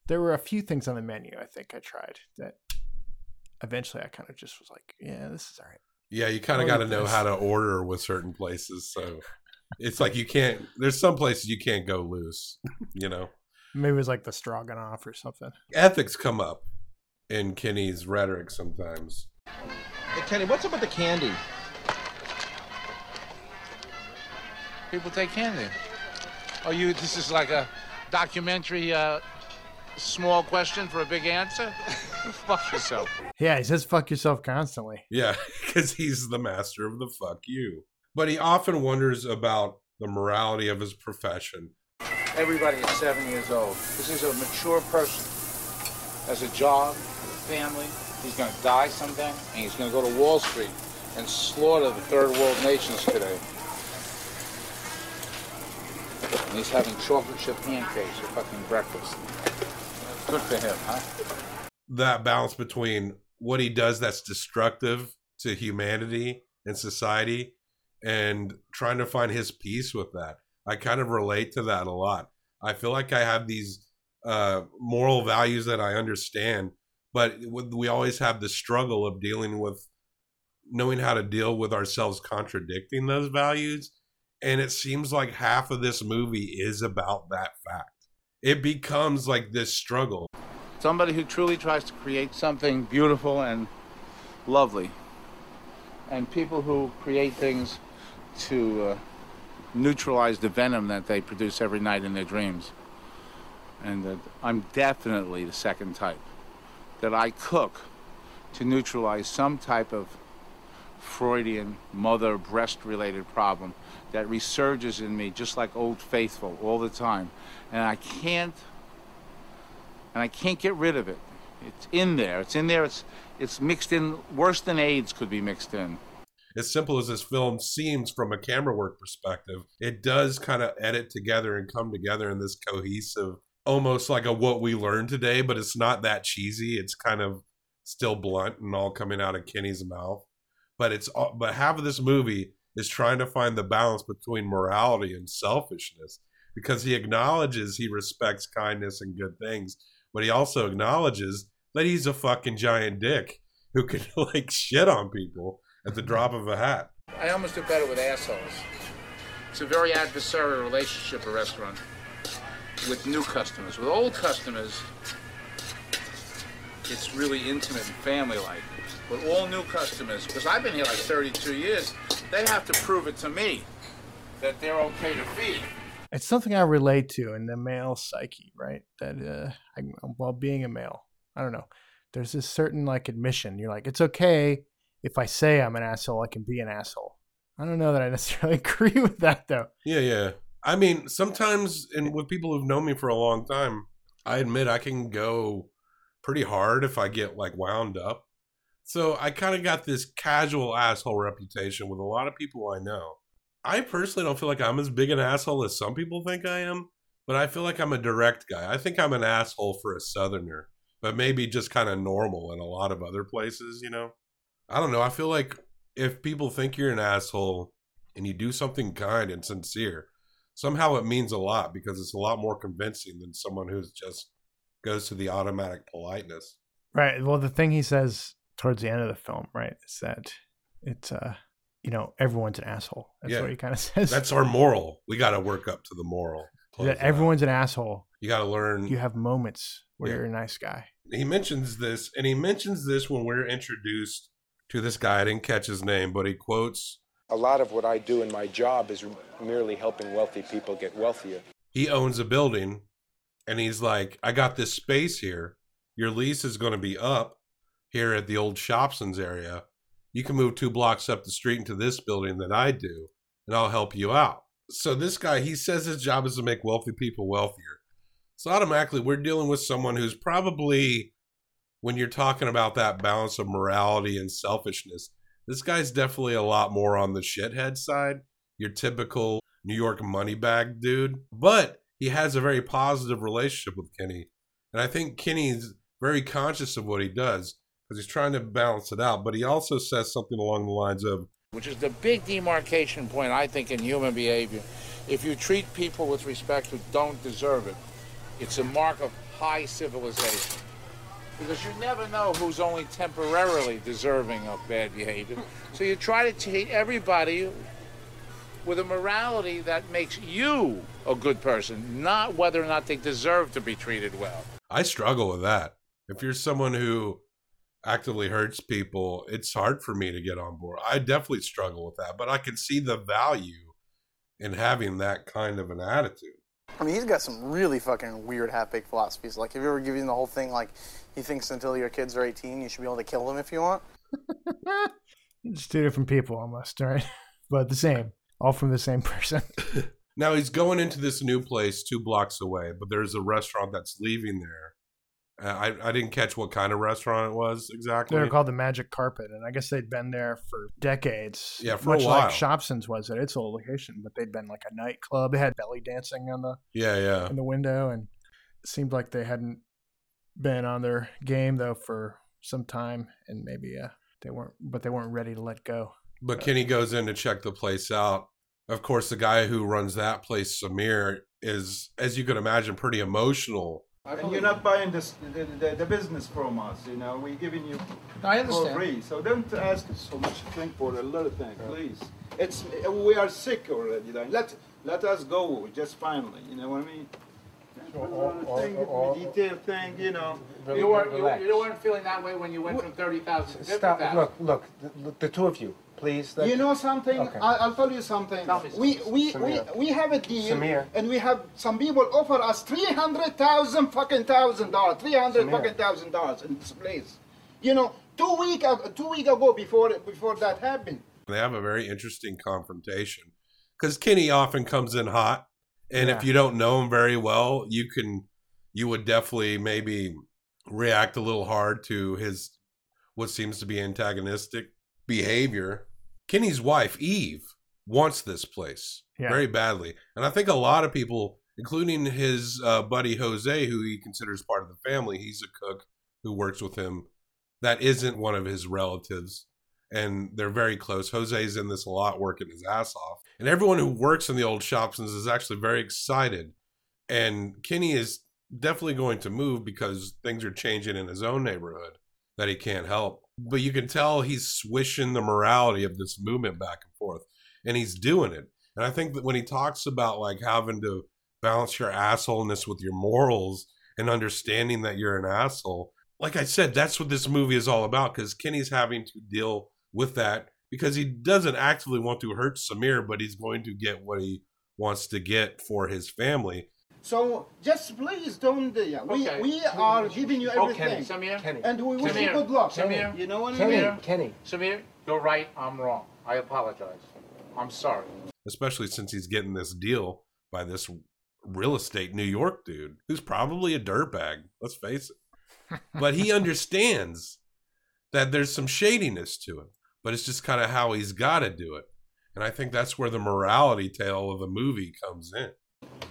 there were a few things on the menu I think I tried that eventually I kind of just was like, yeah, this is all right. Yeah, you kind of got to know how to order with certain places. So it's like you can't, there's some places you can't go loose, you know? Maybe it was like the stroganoff or something. Ethics come up in Kenny's rhetoric sometimes. Hey, Kenny, what's up with the candy? People take candy. Oh, you, this is like a documentary, uh, small question for a big answer? Fuck yourself. Yeah, he says fuck yourself constantly. Yeah, because he's the master of the fuck you. But he often wonders about the morality of his profession. Everybody is seven years old. This is a mature person. Has a job, a family. He's going to die someday, and he's going to go to Wall Street and slaughter the third world nations today. And he's having chocolate chip pancakes for fucking breakfast. Good for him, huh? That balance between what he does that's destructive to humanity and society and trying to find his peace with that. I kind of relate to that a lot. I feel like I have these uh, moral values that I understand, but we always have the struggle of dealing with knowing how to deal with ourselves contradicting those values. And it seems like half of this movie is about that fact. It becomes like this struggle. Somebody who truly tries to create something beautiful and lovely. And people who create things to uh, neutralize the venom that they produce every night in their dreams. And uh, I'm definitely the second type. That I cook to neutralize some type of Freudian mother breast related problem that resurges in me just like Old Faithful all the time, and I can't and I can't get rid of it. It's in there. It's in there. It's it's mixed in worse than AIDS could be mixed in. As simple as this film seems from a camera work perspective, it does kind of edit together and come together in this cohesive, almost like a What We Learned Today, but it's not that cheesy. It's kind of still blunt and all coming out of Kenny's mouth. But it's but half of this movie is trying to find the balance between morality and selfishness, because he acknowledges he respects kindness and good things, but he also acknowledges that he's a fucking giant dick who can like shit on people at the drop of a hat. I almost do better with assholes. It's a very adversarial relationship, a restaurant, with new customers. With old customers, it's really intimate and family-like. But all new customers, because I've been here like thirty-two years, they have to prove it to me that they're okay to feed. It's something I relate to in the male psyche, right? That uh, I, while being a male, I don't know. There's this certain like admission. You're like, it's okay if I say I'm an asshole, I can be an asshole. I don't know that I necessarily agree with that though. Yeah, yeah. I mean, sometimes, and with people who've known me for a long time, I admit I can go pretty hard if I get like wound up. So I kind of got this casual asshole reputation with a lot of people I know. I personally don't feel like I'm as big an asshole as some people think I am, but I feel like I'm a direct guy. I think I'm an asshole for a Southerner, but maybe just kind of normal in a lot of other places, you know? I don't know. I feel like if people think you're an asshole and you do something kind and sincere, somehow it means a lot because it's a lot more convincing than someone who's just goes to the automatic politeness. Right. Well, the thing he says towards the end of the film, right, is that it's, uh, you know, everyone's an asshole. That's yeah. what he kind of says. That's our moral. We got to work up to the moral. That everyone's out. An asshole. You got to learn. You have moments where yeah. you're a nice guy. He mentions this, and he mentions this when we're introduced to this guy. I didn't catch his name, but he quotes. A lot of what I do in my job is merely helping wealthy people get wealthier. He owns a building, and he's like, I got this space here. Your lease is going to be up here at the old Shopsin's area. You can move two blocks up the street into this building that I do, and I'll help you out. So this guy, he says his job is to make wealthy people wealthier. So automatically, we're dealing with someone who's probably, when you're talking about that balance of morality and selfishness, this guy's definitely a lot more on the shithead side, your typical New York money bag dude. But he has a very positive relationship with Kenny. And I think Kenny's very conscious of what he does, because he's trying to balance it out, but he also says something along the lines of, which is the big demarcation point, I think, in human behavior. If you treat people with respect who don't deserve it, it's a mark of high civilization. Because you never know who's only temporarily deserving of bad behavior. So you try to treat everybody with a morality that makes you a good person, not whether or not they deserve to be treated well. I struggle with that. If you're someone who actively hurts people, it's hard for me to get on board. I definitely struggle with that, but I can see the value in having that kind of an attitude. I mean, he's got some really fucking weird half-baked philosophies. Like, have you ever given the whole thing, like, he thinks until your kids are eighteen, you should be able to kill them if you want? It's two different people almost, right? But the same. All from the same person. Now, he's going into this new place two blocks away, but there's a restaurant that's leaving there. I, I didn't catch what kind of restaurant it was exactly. They were called the Magic Carpet, and I guess they'd been there for decades. Yeah, for much a while. Like Shopsin's was at its old location, but they'd been like a nightclub. They had belly dancing on the yeah, yeah. in the window, and it seemed like they hadn't been on their game though for some time, and maybe uh, they weren't, but they weren't ready to let go. But, but Kenny goes in to check the place out. Of course, the guy who runs that place, Samir, is, as you could imagine, pretty emotional. And you're not buying this, the, the, the business from us, you know. We're giving you for free. So don't ask us so much thing for a little thing, please. It's we are sick already. Let let us go just finally. You know what I mean? Sure, or, or, thing, or, detail thing, you know. You weren't you, you weren't feeling that way when you went what? From thirty thousand. Stop. Look, look. The, the two of you, please. That, you know something? Okay. I, I'll tell you something. Tell we we, we we have a deal, Samir. And we have some people offer us three hundred thousand fucking thousand dollars, three hundred fucking thousand dollars in this place. You know, two week two week ago before before that happened. They have a very interesting confrontation because Kenny often comes in hot. And yeah. if you don't know him very well, you can, you would definitely maybe react a little hard to his, what seems to be antagonistic behavior. Kenny's wife, Eve, wants this place yeah. very badly. And I think a lot of people, including his uh, buddy Jose, who he considers part of the family, he's a cook who works with him, that isn't one of his relatives. And they're very close. Jose's in this a lot, working his ass off. And everyone who works in the old Shopsins is actually very excited. And Kenny is definitely going to move because things are changing in his own neighborhood that he can't help. But you can tell he's swishing the morality of this movement back and forth. And he's doing it. And I think that when he talks about like having to balance your assholeness with your morals and understanding that you're an asshole, like I said, that's what this movie is all about, because Kenny's having to deal with that because he doesn't actively want to hurt Samir, but he's going to get what he wants to get for his family. So just please don't. Yeah, we okay. we are giving you everything. Oh, Kenny. Kenny. And we wish Samir. you good luck. Samir. You know what Samir. I mean? Kenny. Samir, you're right. I'm wrong. I apologize. I'm sorry. Especially since he's getting this deal by this real estate New York dude who's probably a dirtbag. Let's face it. But he understands that there's some shadiness to it. But it's just kind of how he's got to do it. And I think that's where the morality tale of the movie comes in.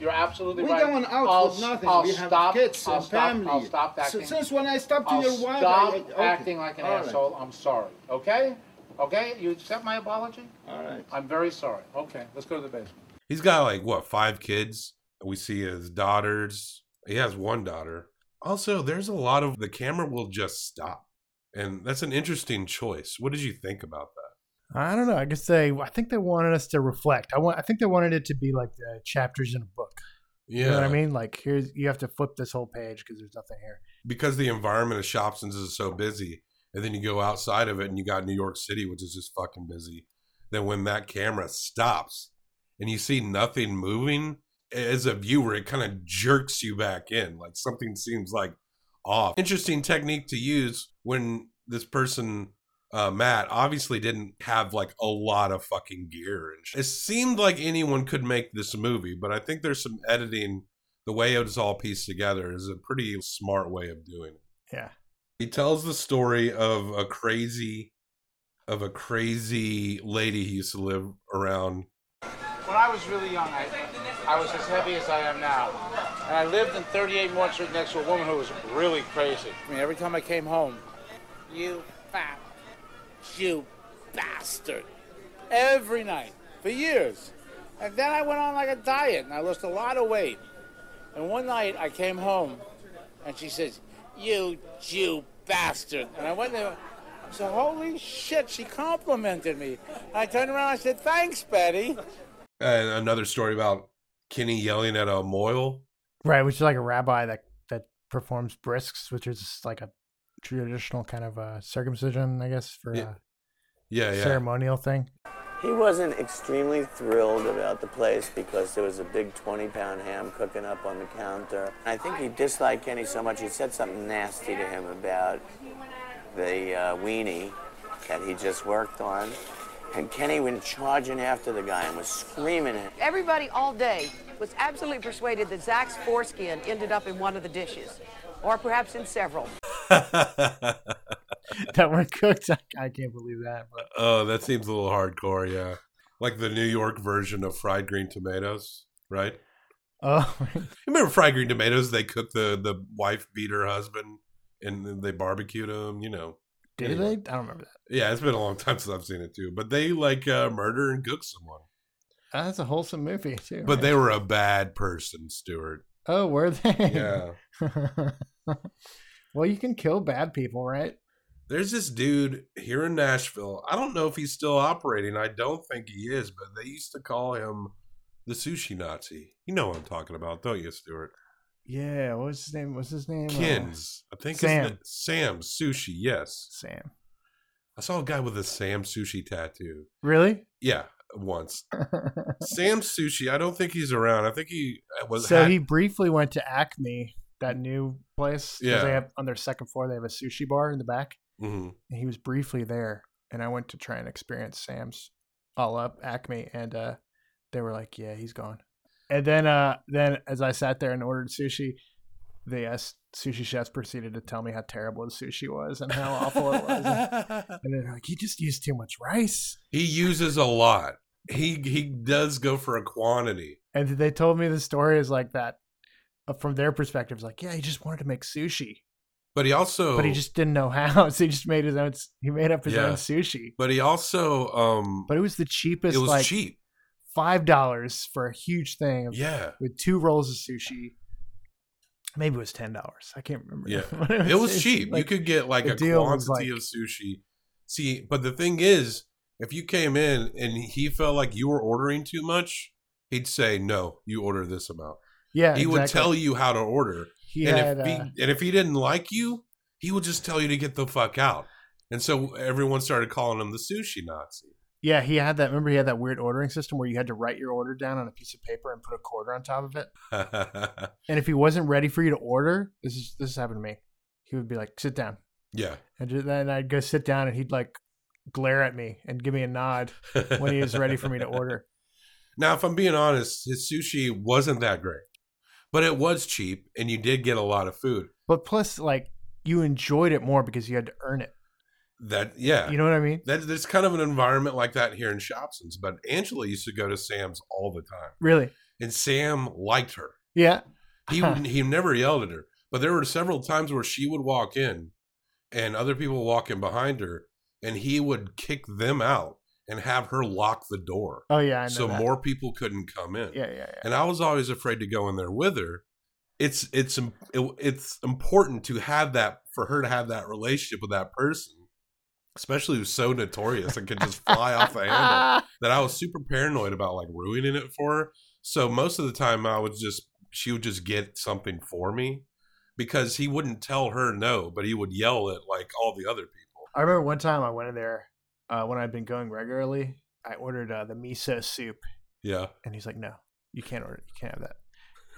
You're absolutely We're right. We're going out I'll, for nothing. I'll we have stop, kids I'll and stop, family. I'll stop acting. So, since when I stopped to your wife, stop I, okay. acting like an All asshole. Right. I'm sorry. Okay? Okay? You accept my apology? All right. I'm very sorry. Okay. Let's go to the basement. He's got like, what, five kids? We see his daughters. He has one daughter. Also, there's a lot of the camera will just stop. And that's an interesting choice. What did you think about that? I don't know. I guess they, I think they wanted us to reflect. I want. I think they wanted it to be like the chapters in a book. Yeah. You know what I mean? Like, here's, you have to flip this whole page because there's nothing here. Because the environment of Shopsin's is so busy. And then you go outside of it and you got New York City, which is just fucking busy. Then when that camera stops and you see nothing moving, as a viewer, it kind of jerks you back in. Like something seems like off. Interesting technique to use when this person... Uh, Matt obviously didn't have like a lot of fucking gear. And sh- it seemed like anyone could make this movie, but I think there's some editing. The way it was all pieced together is a pretty smart way of doing it. Yeah. He tells the story of a crazy, of a crazy lady he used to live around. When I was really young, I, I was as heavy as I am now. And I lived in thirty-eight March Street next to a woman who was really crazy. I mean, every time I came home, you fat. You bastard. Every night for years. And then I went on like a diet and I lost a lot of weight. And one night I came home and she says, you Jew bastard. And I went there. I said, holy shit, she complimented me. And I turned around and I said, thanks, Betty. And another story about Kenny yelling at a moil. Right, which is like a rabbi that, that performs brisks, which is like a traditional kind of uh, circumcision, I guess, for yeah. a yeah, yeah. ceremonial thing. He wasn't extremely thrilled about the place because there was a big twenty-pound ham cooking up on the counter. I think he disliked Kenny so much, he said something nasty to him about the uh, weenie that he just worked on. And Kenny went charging after the guy and was screaming at him. Everybody all day was absolutely persuaded that Zach's foreskin ended up in one of the dishes, or perhaps in several. That were cooked. I, I can't believe that. But. Oh, that seems a little hardcore. Yeah, like the New York version of fried green tomatoes, right? Oh, remember fried green tomatoes? They cook the the wife beat her husband, and they barbecued him. You know? Did anyway. They? I don't remember that. Yeah, it's been a long time since I've seen it too. But they like uh, murder and cook someone. Oh, that's a wholesome movie too. But right? They were a bad person, Stuart. Oh, were they? Yeah. Well, you can kill bad people, right? There's this dude here in Nashville. I don't know if he's still operating. I don't think he is, but they used to call him the Sushi Nazi. You know what I'm talking about, don't you, Stuart? Yeah, what was his name? What's his name? Kins. Uh, I think Sam. It's the, Sam Sushi, yes. Sam. I saw a guy with a Sam Sushi tattoo. Really? Yeah, once. Sam Sushi, I don't think he's around. I think he was... So had- he briefly went to Acme... That new place, yeah. They have on their second floor. They have a sushi bar in the back. Mm-hmm. And he was briefly there, and I went to try and experience Sam's all up Acme, and uh, they were like, "Yeah, he's gone." And then, uh, then as I sat there and ordered sushi, the uh, sushi chefs proceeded to tell me how terrible the sushi was and how awful it was. And, and they're like, "He just used too much rice. He uses a lot. He he does go for a quantity." And they told me the story is like that. From their perspective, it's like, yeah, he just wanted to make sushi, but he also, but he just didn't know how, so he just made his own. He made up his yeah. own sushi, but he also, um, but it was the cheapest. It was like cheap, five dollars for a huge thing. Of, yeah, with two rolls of sushi. Maybe it was ten dollars. I can't remember. Yeah, it was, it was cheap. Like, you could get like a quantity like, of sushi. See, but the thing is, if you came in and he felt like you were ordering too much, he'd say, "No, you order this amount." Yeah, he exactly. would tell you how to order, he and had, if he uh, and if he didn't like you, He will just tell you to get the fuck out. And so everyone started calling him the sushi Nazi. Yeah, he had that. Remember, he had that weird ordering system where you had to write your order down on a piece of paper and put a quarter on top of it. And if he wasn't ready for you to order, this is this happened to me. He would be like, "Sit down." Yeah. And then I'd go sit down, and he'd like glare at me and give me a nod when he was ready for me to order. Now, if I'm being honest, his sushi wasn't that great, but it was cheap, and you did get a lot of food. But plus, like, you enjoyed it more because you had to earn it. That, yeah. You know what I mean? That, there's kind of an environment like that here in Shopsin's, but Angela used to go to Sam's all the time. Really? And Sam liked her. Yeah. He he never yelled at her, but there were several times where she would walk in and other people walking behind her, and he would kick them out and have her lock the door. Oh, yeah, I know So that. More people couldn't come in. Yeah, yeah, yeah. And I was always afraid to go in there with her. It's it's it, it's important to have that, for her to have that relationship with that person, especially who's so notorious and could just fly off the handle, that I was super paranoid about like ruining it for her. So most of the time I would just, she would just get something for me because he wouldn't tell her no, but he would yell at like all the other people. I remember one time I went in there uh, when I'd been going regularly. I ordered uh, the miso soup. Yeah. And he's like, "No, you can't order it. You can't have that."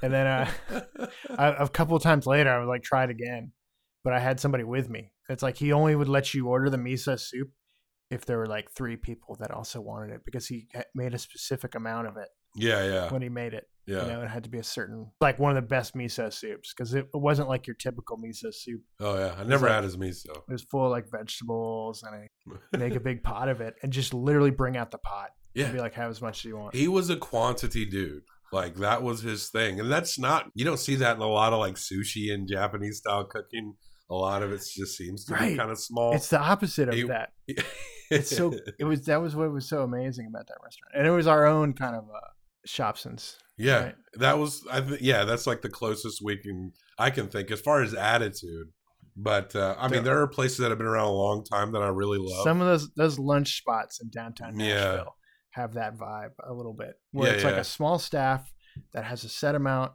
And then uh, I, a couple of times later, I would like try it again, but I had somebody with me. It's like he only would let you order the miso soup if there were like three people that also wanted it, because he made a specific amount of it. Yeah, yeah. When he made it, yeah, you know, it had to be a certain, like one of the best miso soups, because it wasn't like your typical miso soup. Oh yeah, I never like, had his miso. It was full of like vegetables, and I make a big pot of it and just literally bring out the pot. Yeah, and be like, have as much as you want. He was a quantity dude. Like that was his thing, and that's not, you don't see that in a lot of like sushi and Japanese style cooking. A lot of it just seems to right. be kind of small. It's the opposite of it, that. It's so it was that was what was so amazing about that restaurant, and it was our own kind of uh, Shopsin's. Yeah, right? that was. I th- yeah, that's like the closest we can I can think as far as attitude. But uh, I Definitely. mean, there are places that have been around a long time that I really love. Some of those those lunch spots in downtown Nashville yeah. have that vibe a little bit, where yeah, it's yeah. like a small staff that has a set amount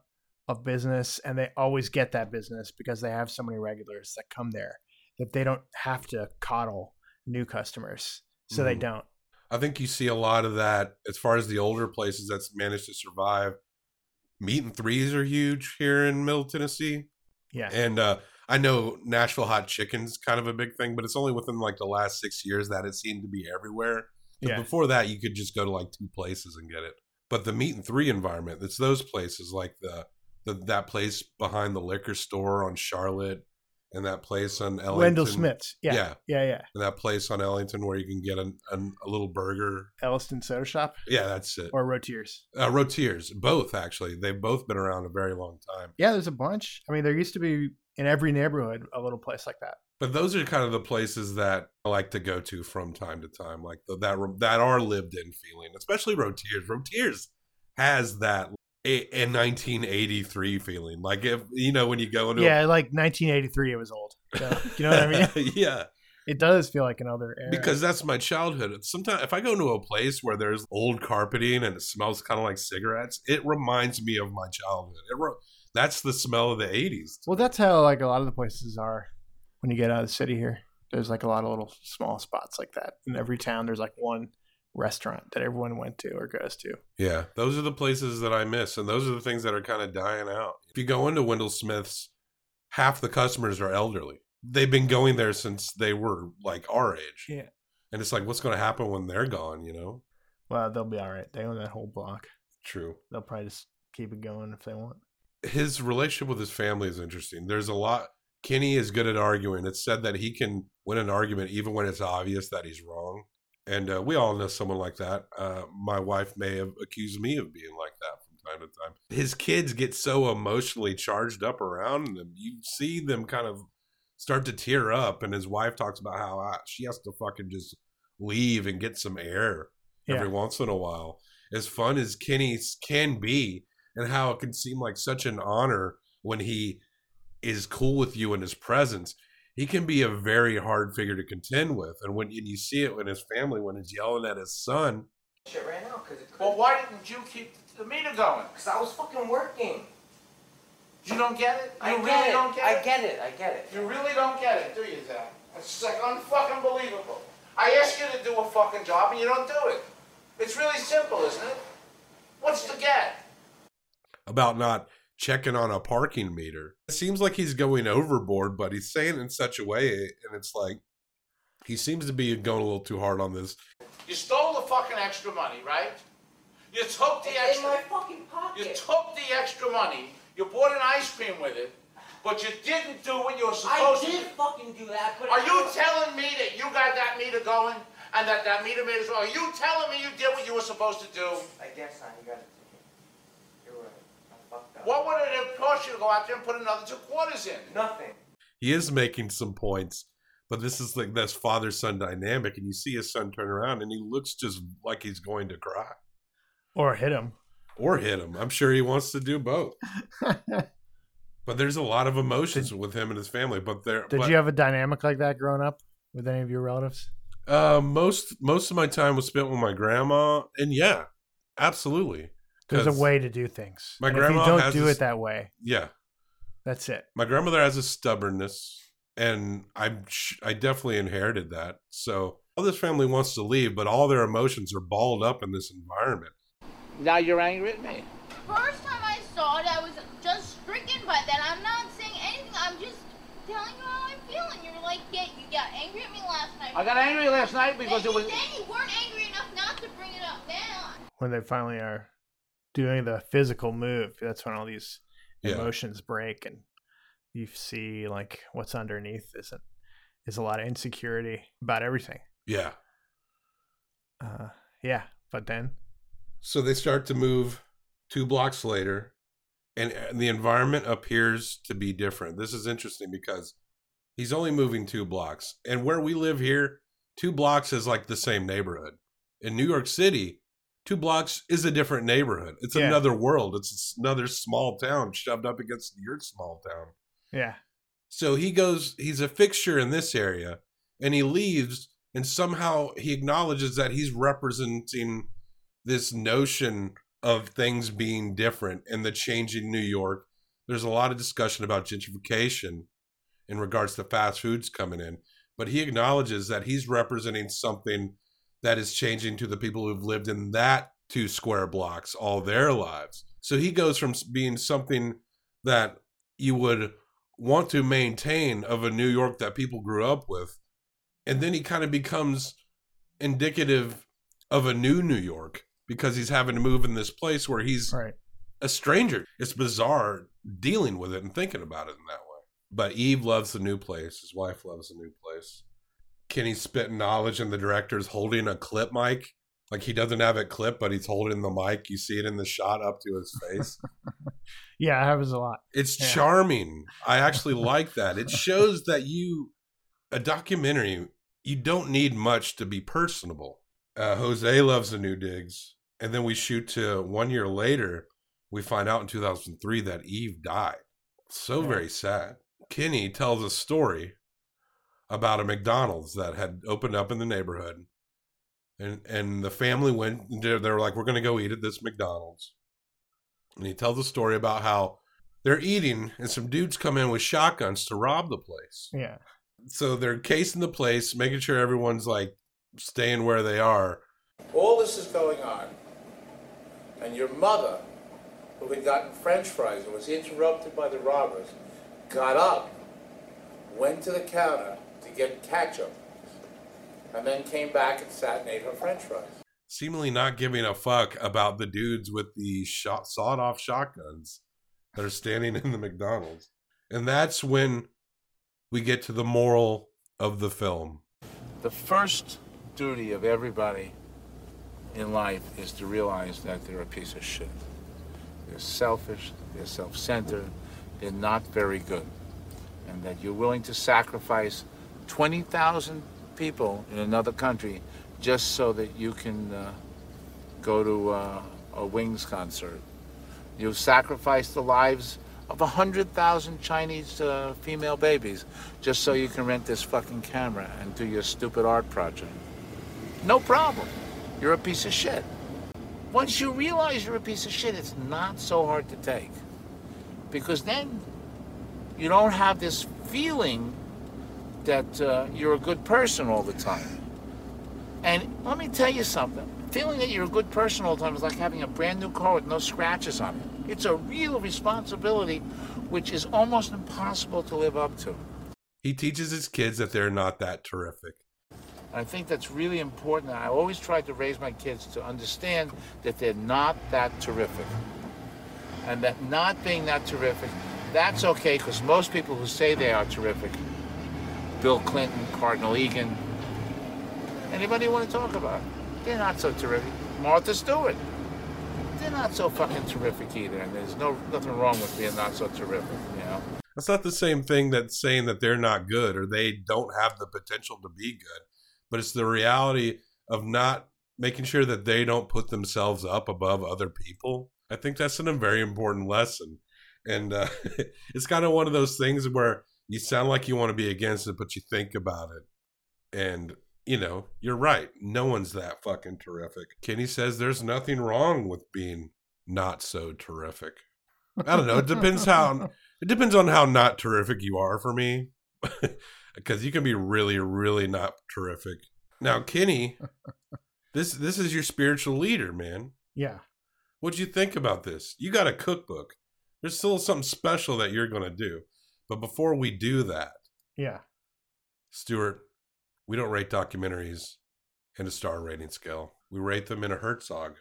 of business, and they always get that business because they have so many regulars that come there that they don't have to coddle new customers. So mm. they don't. I think you see a lot of that as far as the older places that's managed to survive. Meat and threes are huge here in Middle Tennessee. Yeah. And uh, I know Nashville hot chicken's kind of a big thing, but it's only within like the last six years that it seemed to be everywhere. Yeah. Before that, you could just go to like two places and get it. But the meat and three environment, it's those places like the The, that place behind the liquor store on Charlotte, and that place on Ellington. Wendell Smith's. Yeah. Yeah. Yeah. yeah. And that place on Ellington where you can get an, an, a little burger. Elliston Soda Shop. Yeah, that's it. Or Rotier's. Uh, Rotier's. Both, actually. They've both been around a very long time. Yeah, there's a bunch. I mean, there used to be in every neighborhood a little place like that. But those are kind of the places that I like to go to from time to time, like the, that that are lived in feeling, especially Rotier's. Rotier's has that. A nineteen eighty-three feeling, like if you know when you go into yeah, a- like nineteen eighty-three, it was old. So, you know what I mean? Yeah, it does feel like another era. Because that's my childhood. Sometimes if I go into a place where there's old carpeting and it smells kind of like cigarettes, it reminds me of my childhood. It re- that's the smell of the eighties. Well, that's how like a lot of the places are when you get out of the city here. There's like a lot of little small spots like that in every town. There's like one restaurant that everyone went to or goes to. Yeah, those are the places that I miss, and those are the things that are kind of dying out. If you go into Wendell Smith's, half the customers are elderly. They've been going there since they were like our age. Yeah, and it's like, what's going to happen when they're gone? You know? Well, they'll be all right. They own that whole block. True. They'll probably just keep it going if they want. His relationship with his family is interesting. There's a lot. Kenny is good at arguing. It's said that he can win an argument even when it's obvious that he's wrong. And uh, we all know someone like that. Uh, my wife may have accused me of being like that from time to time. His kids get so emotionally charged up around them. You see them kind of start to tear up. And his wife talks about how ah, she has to fucking just leave and get some air yeah. every once in a while. As fun as Kenny can be, and how it can seem like such an honor when he is cool with you in his presence, he can be a very hard figure to contend with. And when and you see it in his family, when he's yelling at his son. Shit right now, because it could. Well, why didn't you keep the meter going? Because I was fucking working. You don't get it? You I really get it. don't get it? I get it. I get it. You really don't get it, do you, Zach? It's like unfucking believable. I ask you to do a fucking job and you don't do it. It's really simple, isn't it? What's the get? About not checking on a parking meter. It seems like he's going overboard, but he's saying it in such a way, and it's like, he seems to be going a little too hard on this. You stole the fucking extra money, right? You took the it's extra... in my fucking pocket. You took the extra money, you bought an ice cream with it, but you didn't do what you were supposed to do. I did fucking do that, but... Are you telling me that you got that meter going, and that that meter made us wrong? Are you telling me you did what you were supposed to do? I guess I got it. What would it have cost you to go out there and put another two quarters in? Nothing. He is making some points, but this is like this father-son dynamic, and you see his son turn around, and he looks just like he's going to cry. Or hit him. Or hit him. I'm sure he wants to do both. But there's a lot of emotions did, with him and his family. But there. Did but, you have a dynamic like that growing up with any of your relatives? Uh, most most of my time was spent with my grandma, and yeah, absolutely. There's a way to do things. My and grandma if you don't do a, it that way. Yeah. That's it. My grandmother has a stubbornness, and I I definitely inherited that. So all this family wants to leave, but all their emotions are balled up in this environment. Now you're angry at me. First time I saw it, I was just stricken by that. I'm not saying anything. I'm just telling you how I feel, and you're like, yeah, you got angry at me last night. I got angry last night because then, it was... Then you weren't angry enough not to bring it up now. When they finally are... doing the physical move, that's when all these yeah. emotions break, and you see like what's underneath isn't is a lot of insecurity about everything. Yeah. Uh, yeah, but then. So they start to move two blocks later, and the environment appears to be different. This is interesting because he's only moving two blocks, and where we live here, two blocks is like the same neighborhood. In New York City, two blocks is a different neighborhood. It's yeah. another world. It's another small town shoved up against your small town. Yeah. So he goes, he's a fixture in this area, and he leaves, and somehow he acknowledges that he's representing this notion of things being different and the change in New York. There's a lot of discussion about gentrification in regards to fast foods coming in, but he acknowledges that he's representing something that is changing to the people who've lived in that two square blocks all their lives. So he goes from being something that you would want to maintain of a New York that people grew up with, and then he kind of becomes indicative of a new New York because he's having to move in this place where he's right. a stranger. It's bizarre dealing with it and thinking about it in that way. But Eve loves the new place. His wife loves the new place. Kenny's spitting knowledge, and the director's holding a clip mic. Like, he doesn't have it clipped, but he's holding the mic. You see it in the shot up to his face. Yeah, it happens a lot. It's yeah. charming. I actually like that. It shows that you, a documentary, you don't need much to be personable. Uh, Jose loves the new digs. And then we shoot to one year later, we find out in two thousand three that Eve died. So yeah. very sad. Kenny tells a story about a McDonald's that had opened up in the neighborhood, and and the family went, they were like, we're going to go eat at this McDonald's. And he tells a story about how they're eating, and some dudes come in with shotguns to rob the place. Yeah. So they're casing the place, making sure everyone's like staying where they are. All this is going on, and your mother, who had gotten French fries and was interrupted by the robbers, got up, went to the counter to get ketchup, and then came back and sat and ate her French fries. Seemingly not giving a fuck about the dudes with the shot, sawed-off shotguns that are standing in the McDonald's. And that's when we get to the moral of the film. The first duty of everybody in life is to realize that they're a piece of shit. They're selfish, they're self-centered, they're not very good, and that you're willing to sacrifice twenty thousand people in another country just so that you can uh, go to uh, a Wings concert. You've sacrificed the lives of one hundred thousand Chinese uh, female babies just so you can rent this fucking camera and do your stupid art project. No problem. You're a piece of shit. Once you realize you're a piece of shit, it's not so hard to take. because then you don't have this feeling that uh, you're a good person all the time. And let me tell you something, feeling that you're a good person all the time is like having a brand new car with no scratches on it. It's a real responsibility which is almost impossible to live up to. He teaches his kids that they're not that terrific. I think that's really important. I always try to raise my kids to understand that they're not that terrific. And that not being that terrific, that's okay, because most people who say they are terrific, Bill Clinton, Cardinal Egan, anybody you want to talk about, they're not so terrific. Martha Stewart, they're not so fucking terrific either, and there's no nothing wrong with being not so terrific, you know? That's not the same thing that's saying that they're not good or they don't have the potential to be good, but it's the reality of not making sure that they don't put themselves up above other people. I think that's a very important lesson. And uh, it's kind of one of those things where you sound like you want to be against it, but you think about it. And, you know, you're right. No one's that fucking terrific. Kenny says there's nothing wrong with being not so terrific. I don't know. It depends how, it depends on how not terrific you are for me. Because you can be really, really not terrific. Now, Kenny, this this is your spiritual leader, man. Yeah. What'd you think about this? You got a cookbook. There's still something special that you're going to do. But before we do that. Yeah. Stuart, we don't rate documentaries in a star rating scale. We rate them in a Herzog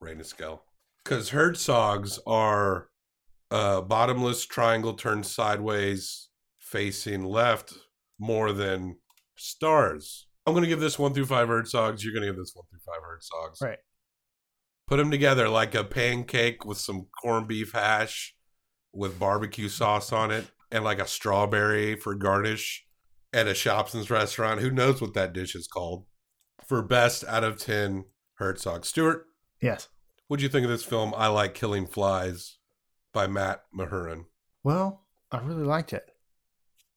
rating scale. Because Herzogs are uh, bottomless triangle turned sideways facing left more than stars. I'm going to give this one through five Herzogs. You're going to give this one through five Herzogs. Right. Put them together like a pancake with some corned beef hash with barbecue sauce on it and like a strawberry for garnish at a Shopsin's restaurant. Who knows what that dish is called? For best out of ten Herzog. Stuart? Yes. What'd you think of this film, I Like Killing Flies by Matt Mahurin? Well, I really liked it.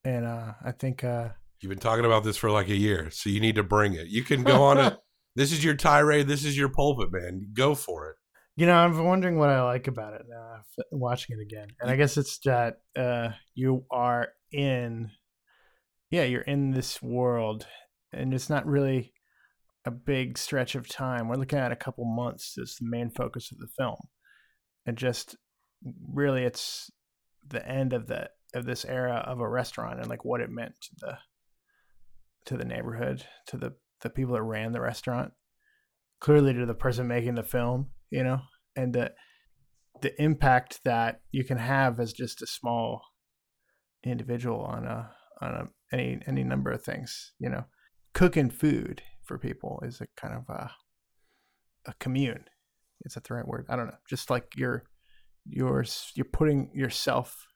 And uh, I think... Uh... You've been talking about this for like a year, so you need to bring it. You can go on a... This is your tirade. This is your pulpit, man. Go for it. You know, I'm wondering what I like about it now, watching it again. And I guess it's that uh, you are in, yeah, you're in this world. And it's not really a big stretch of time. We're looking at a couple months as the main focus of the film. And just really it's the end of the of this era of a restaurant and like what it meant to the to the neighborhood, to the the people that ran the restaurant, clearly to the person making the film, you know, and the, the impact that you can have as just a small individual on a, on a, any, any number of things, you know, cooking food for people is a kind of a, a commune. Is that the right word? I don't know. Just like you're, you're, you're putting yourself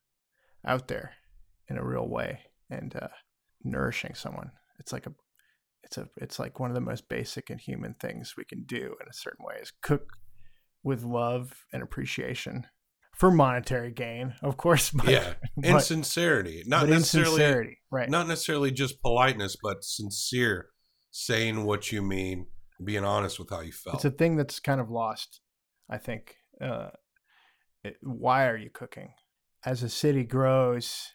out there in a real way and uh, nourishing someone. It's like a, It's a, it's like one of the most basic and human things we can do in a certain way is cook with love and appreciation for monetary gain, of course. But, yeah, and but, sincerity, not necessarily, sincerity, right? Not necessarily just politeness, but sincere, saying what you mean, being honest with how you felt. It's a thing that's kind of lost, I think. Uh, it, why are you cooking? As a city grows,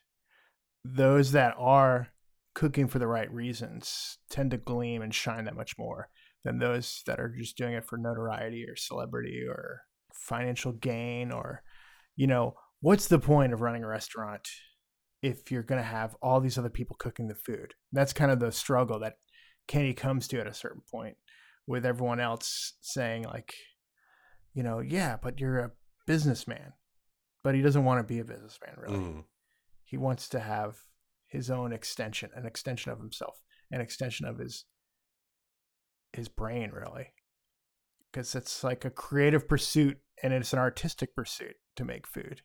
those that are cooking for the right reasons tend to gleam and shine that much more than those that are just doing it for notoriety or celebrity or financial gain or, you know, what's the point of running a restaurant if you're going to have all these other people cooking the food? And that's kind of the struggle that Kenny comes to at a certain point with everyone else saying like, you know, yeah, but you're a businessman, but he doesn't want to be a businessman really. Mm. He wants to have his own extension, an extension of himself, an extension of his his brain, really. Because it's like a creative pursuit, and it's an artistic pursuit to make food.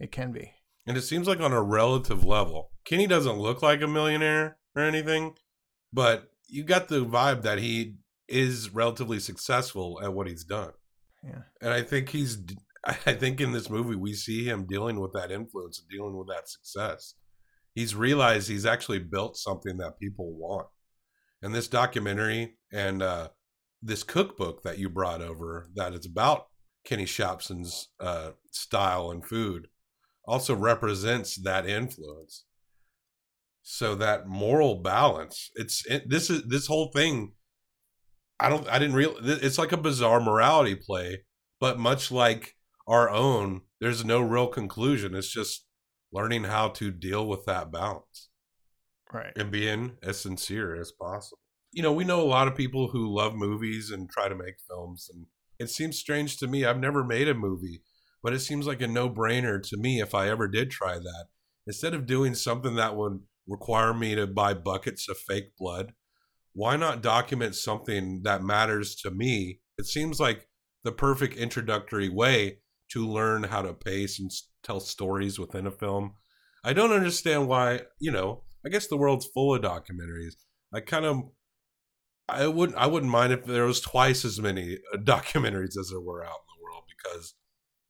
It can be. And it seems like on a relative level, Kenny doesn't look like a millionaire or anything, but you got the vibe that he is relatively successful at what he's done. Yeah. And I think he's, I think in this movie, we see him dealing with that influence and dealing with that success. He's realized he's actually built something that people want. And this documentary and uh, this cookbook that you brought over that it's about Kenny Shopsin's uh, style and food also represents that influence. So that moral balance, it's it, this is this whole thing. I don't, I didn't real. It's like a bizarre morality play, but much like our own, there's no real conclusion. It's just learning how to deal with that balance, right? And being as sincere as possible. You know, we know a lot of people who love movies and try to make films, and it seems strange to me. I've never made a movie, but it seems like a no-brainer to me if I ever did try that. Instead of doing something that would require me to buy buckets of fake blood, why not document something that matters to me? It seems like the perfect introductory way to learn how to pace and tell stories within a film. I don't understand why, you know, I guess the world's full of documentaries. I kind of, I wouldn't, I wouldn't mind if there was twice as many documentaries as there were out in the world, because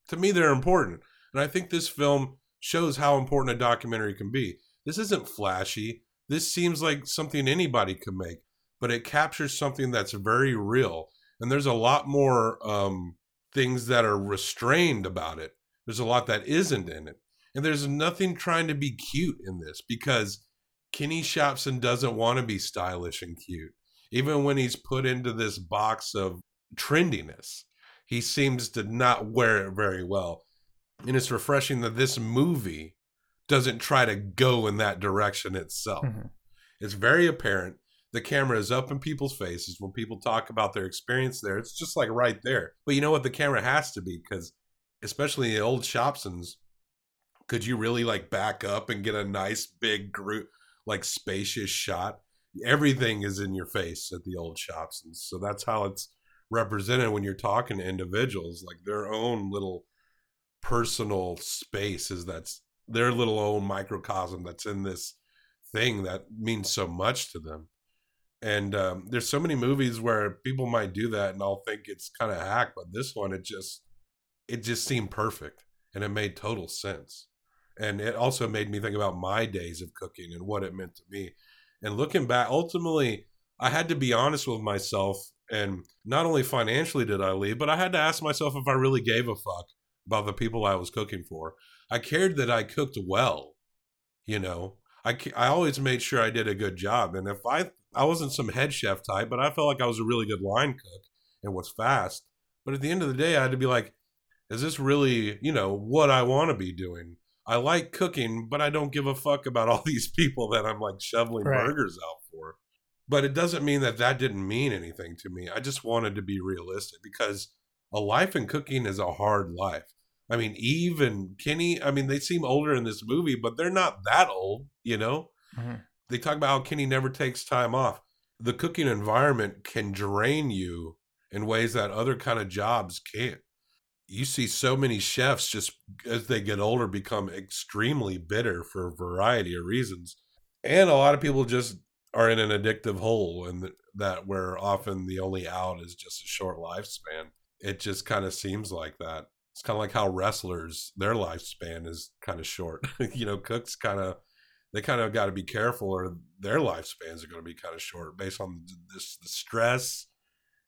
to me, they're important. And I think this film shows how important a documentary can be. This isn't flashy. This seems like something anybody could make, but it captures something that's very real. And there's a lot more um, things that are restrained about it. There's a lot that isn't in it. And there's nothing trying to be cute in this, because Kenny Shopsin doesn't want to be stylish and cute. Even when he's put into this box of trendiness, he seems to not wear it very well. And it's refreshing that this movie doesn't try to go in that direction itself. Mm-hmm. It's very apparent. The camera is up in people's faces when people talk about their experience there. It's just like right there. But you know what? The camera has to be, because especially the old Shopsins, could you really like back up and get a nice big group, like spacious shot? Everything is in your face at the old Shopsins. So that's how it's represented when you're talking to individuals, like their own little personal space is that's their little old microcosm that's in this thing that means so much to them. And um, there's so many movies where people might do that, and I'll think it's kind of hack, but this one, it just, it just seemed perfect, and it made total sense. And it also made me think about my days of cooking and what it meant to me. And looking back, ultimately, I had to be honest with myself, and not only financially did I leave, but I had to ask myself if I really gave a fuck about the people I was cooking for. I cared that I cooked well, you know. I, I always made sure I did a good job, and if I I wasn't some head chef type, but I felt like I was a really good line cook and was fast. But at the end of the day, I had to be like, is this really, you know, what I want to be doing? I like cooking, but I don't give a fuck about all these people that I'm like shoveling right. burgers out for. But it doesn't mean that that didn't mean anything to me. I just wanted to be realistic, because a life in cooking is a hard life. I mean, Eve and Kenny, I mean, they seem older in this movie, but they're not that old, you know? Mm-hmm. They talk about how Kenny never takes time off. The cooking environment can drain you in ways that other kind of jobs can't. You see so many chefs, just as they get older, become extremely bitter for a variety of reasons. And a lot of people just are in an addictive hole, and that where often the only out is just a short lifespan. It just kind of seems like that. It's kind of like how wrestlers, their lifespan is kind of short. You know, cooks kind of, they kind of got to be careful, or their lifespans are going to be kind of short based on this, the stress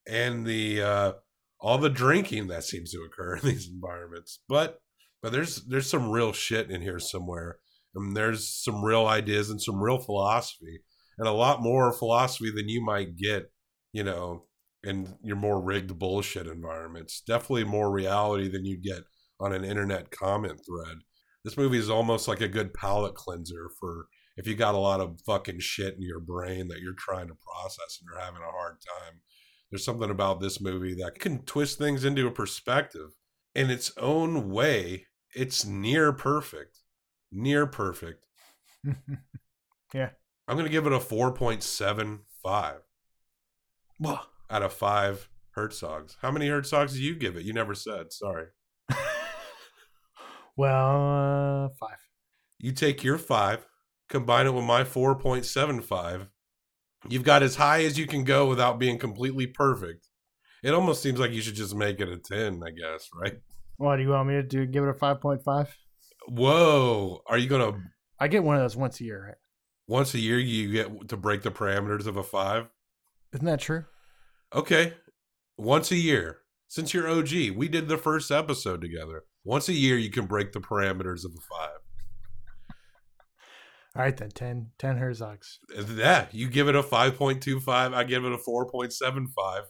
and the uh, all the drinking that seems to occur in these environments. But but there's there's some real shit in here somewhere, and there's some real ideas and some real philosophy, and a lot more philosophy than you might get, you know, in your more rigged bullshit environments. Definitely more reality than you get on an internet comment thread. This movie is almost like a good palate cleanser for if you got a lot of fucking shit in your brain that you're trying to process and you're having a hard time. There's something about this movie that can twist things into a perspective in its own way. It's near perfect, near perfect. Yeah. I'm going to give it a four point seven five well, out of five Herzogs. How many Herzogs do you give it? You never said, sorry. Well, uh, five. You take your five, combine it with my four point seven five. You've got as high as you can go without being completely perfect. It almost seems like you should just make it a ten, I guess, right? What, do you want me to do? Give it a five point five? Whoa. Are you going to... I get one of those once a year, right? Once a year you get to break the parameters of a five? Isn't that true? Okay. Once a year. Since you're O G, we did the first episode together. Once a year, you can break the parameters of a five. All right, then, ten, ten Herzogs. Yeah, you give it a five point two five. I give it a four point seven five.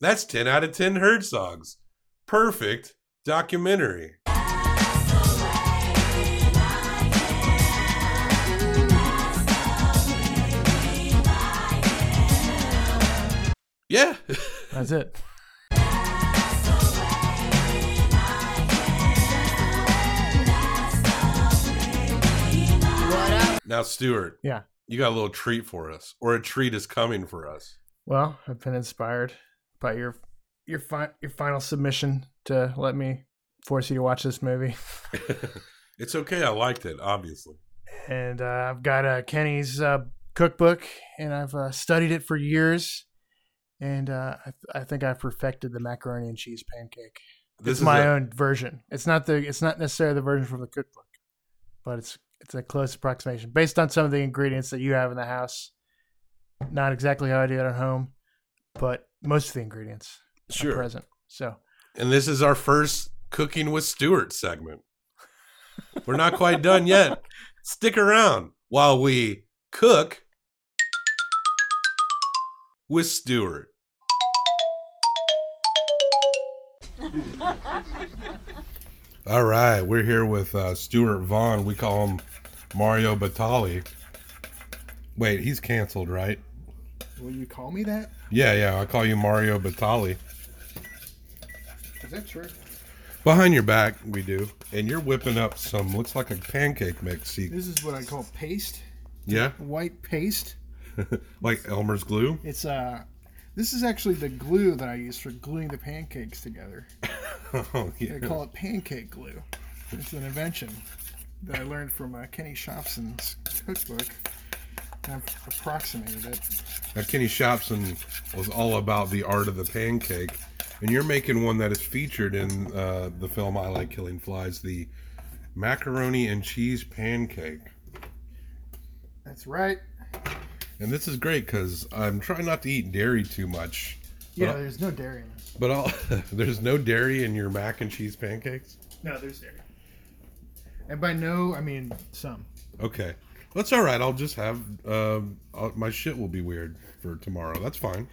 That's ten out of ten Herzogs. Perfect documentary. Yeah. That's it. Now, Stuart, yeah, you got a little treat for us, or a treat is coming for us. Well, I've been inspired by your your, fi- your final submission to let me force you to watch this movie. It's okay. I liked it, obviously. And uh, I've got uh, Kenny's uh, cookbook, and I've uh, studied it for years, and uh, I, th- I think I've perfected the macaroni and cheese pancake. This it's is my a- own version. It's not the. It's not necessarily the version from the cookbook, but it's. It's a close approximation based on some of the ingredients that you have in the house. Not exactly how I do it at home, but most of the ingredients sure. are present. So, and this is our first Cooking with Stuart segment. We're not quite done yet. Stick around while we cook with Stuart. All right, we're here with uh, Stuart Vaughn. We call him Mario Batali. Wait, he's canceled, right? Will you call me that? Yeah, yeah, I call you Mario Batali. Is that true? Behind your back, we do. And you're whipping up some, looks like a pancake mix. This is what I call paste. Yeah? White paste. Like Elmer's glue? It's, uh, this is actually the glue that I use for gluing the pancakes together. Oh, yeah. They call it pancake glue. It's an invention that I learned from uh, Kenny Shopsin's cookbook. And I've approximated it. Now, Kenny Shopsin was all about the art of the pancake, and you're making one that is featured in uh, the film I Like Killing Flies, the macaroni and cheese pancake. That's right. And this is great because I'm trying not to eat dairy too much. Yeah, I'll, there's no dairy in this. But I'll, there's no dairy in your mac and cheese pancakes? No, there's dairy. And by no, I mean some. Okay. That's all right. I'll just have... Uh, I'll, my shit will be weird for tomorrow. That's fine.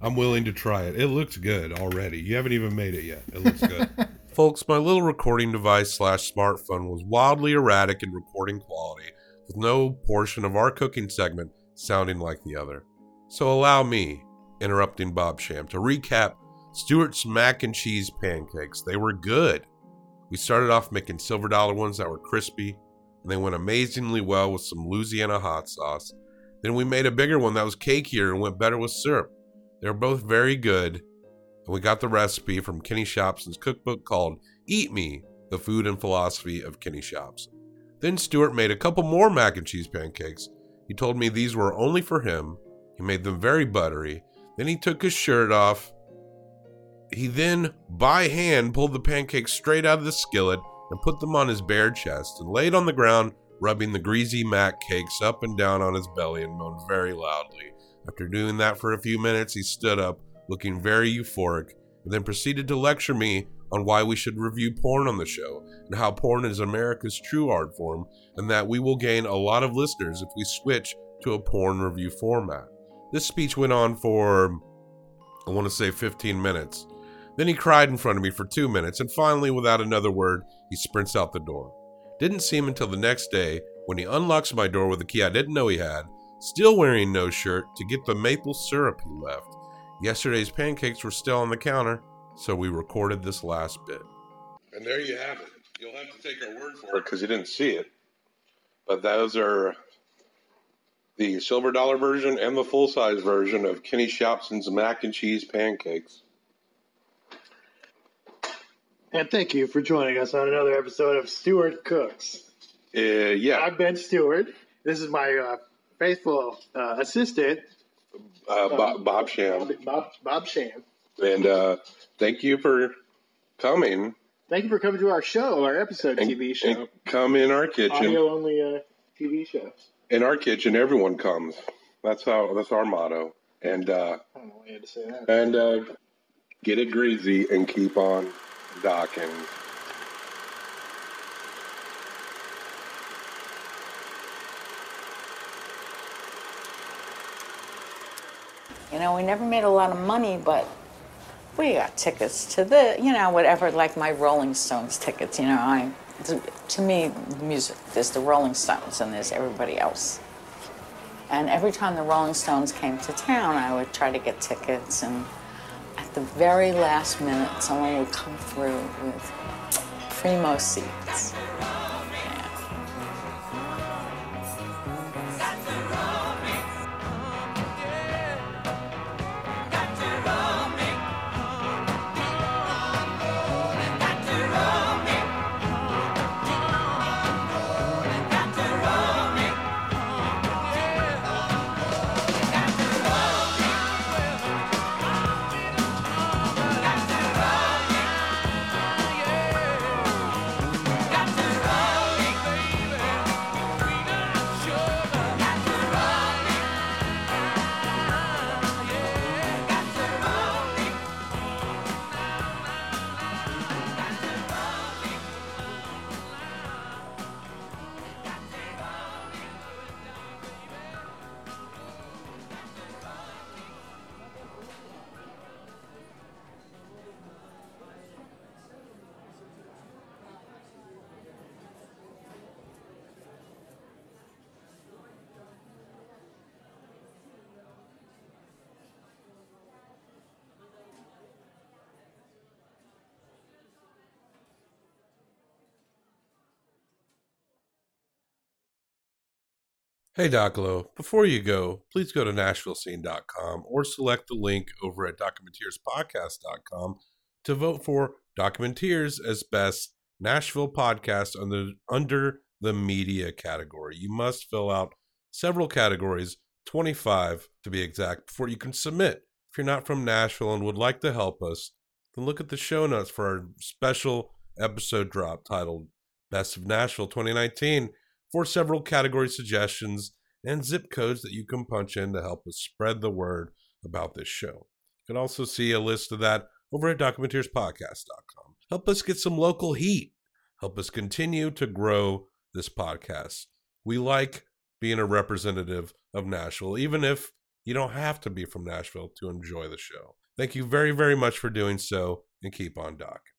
I'm willing to try it. It looks good already. You haven't even made it yet. It looks good. Folks, my little recording device slash smartphone was wildly erratic in recording quality, with no portion of our cooking segment sounding like the other. So allow me... interrupting Bob Sham to recap Stuart's mac and cheese pancakes. They were good. We started off making silver dollar ones that were crispy, and they went amazingly well with some Louisiana hot sauce. Then we made a bigger one that was cakier and went better with syrup. They were both very good, and we got the recipe from Kenny Shopsin's cookbook called Eat Me, The Food and Philosophy of Kenny Shopsin. Then Stuart made a couple more mac and cheese pancakes. He told me these were only for him. He made them very buttery. Then he took his shirt off. He then, by hand, pulled the pancakes straight out of the skillet and put them on his bare chest and laid on the ground, rubbing the greasy mac cakes up and down on his belly and moaned very loudly. After doing that for a few minutes, he stood up, looking very euphoric, and then proceeded to lecture me on why we should review porn on the show and how porn is America's true art form and that we will gain a lot of listeners if we switch to a porn review format. This speech went on for, I want to say, fifteen minutes. Then he cried in front of me for two minutes, and finally, without another word, he sprints out the door. Didn't see him until the next day, when he unlocks my door with a key I didn't know he had, still wearing no shirt, to get the maple syrup he left. Yesterday's pancakes were still on the counter, so we recorded this last bit. And there you have it. You'll have to take our word for it, because you didn't see it. But those are... the silver dollar version and the full-size version of Kenny Shopsin's mac and cheese pancakes. And thank you for joining us on another episode of Stuart Cooks. Uh, yeah. I'm Ben Stewart. This is my uh, faithful uh, assistant. Uh, Bob, Bob Sham. Bob, Bob Sham. And uh, thank you for coming. Thank you for coming to our show, our episode and, T V show. And come in our kitchen. Audio-only uh, T V show. In our kitchen, everyone comes. That's how. That's our motto. And uh, I don't know why you had to say that. And uh, Get it greasy and keep on docking. You know, we never made a lot of money, but we got tickets to the, you know, whatever, like my Rolling Stones tickets, you know. I, to, to me, music, there's the Rolling Stones and there's everybody else. And every time the Rolling Stones came to town, I would try to get tickets, and at the very last minute, someone would come through with primo seats. Hey Doclo, before you go, please go to nashville scene dot com or select the link over at documenteers podcast dot com to vote for Documenteers as Best Nashville Podcast under, under the Media category. You must fill out several categories, twenty-five to be exact, before you can submit. If you're not from Nashville and would like to help us, then look at the show notes for our special episode drop titled Best of Nashville twenty nineteen. For several category suggestions and zip codes that you can punch in to help us spread the word about this show. You can also see a list of that over at documenteers podcast dot com. Help us get some local heat. Help us continue to grow this podcast. We like being a representative of Nashville, even if you don't have to be from Nashville to enjoy the show. Thank you very, very much for doing so, and keep on docking.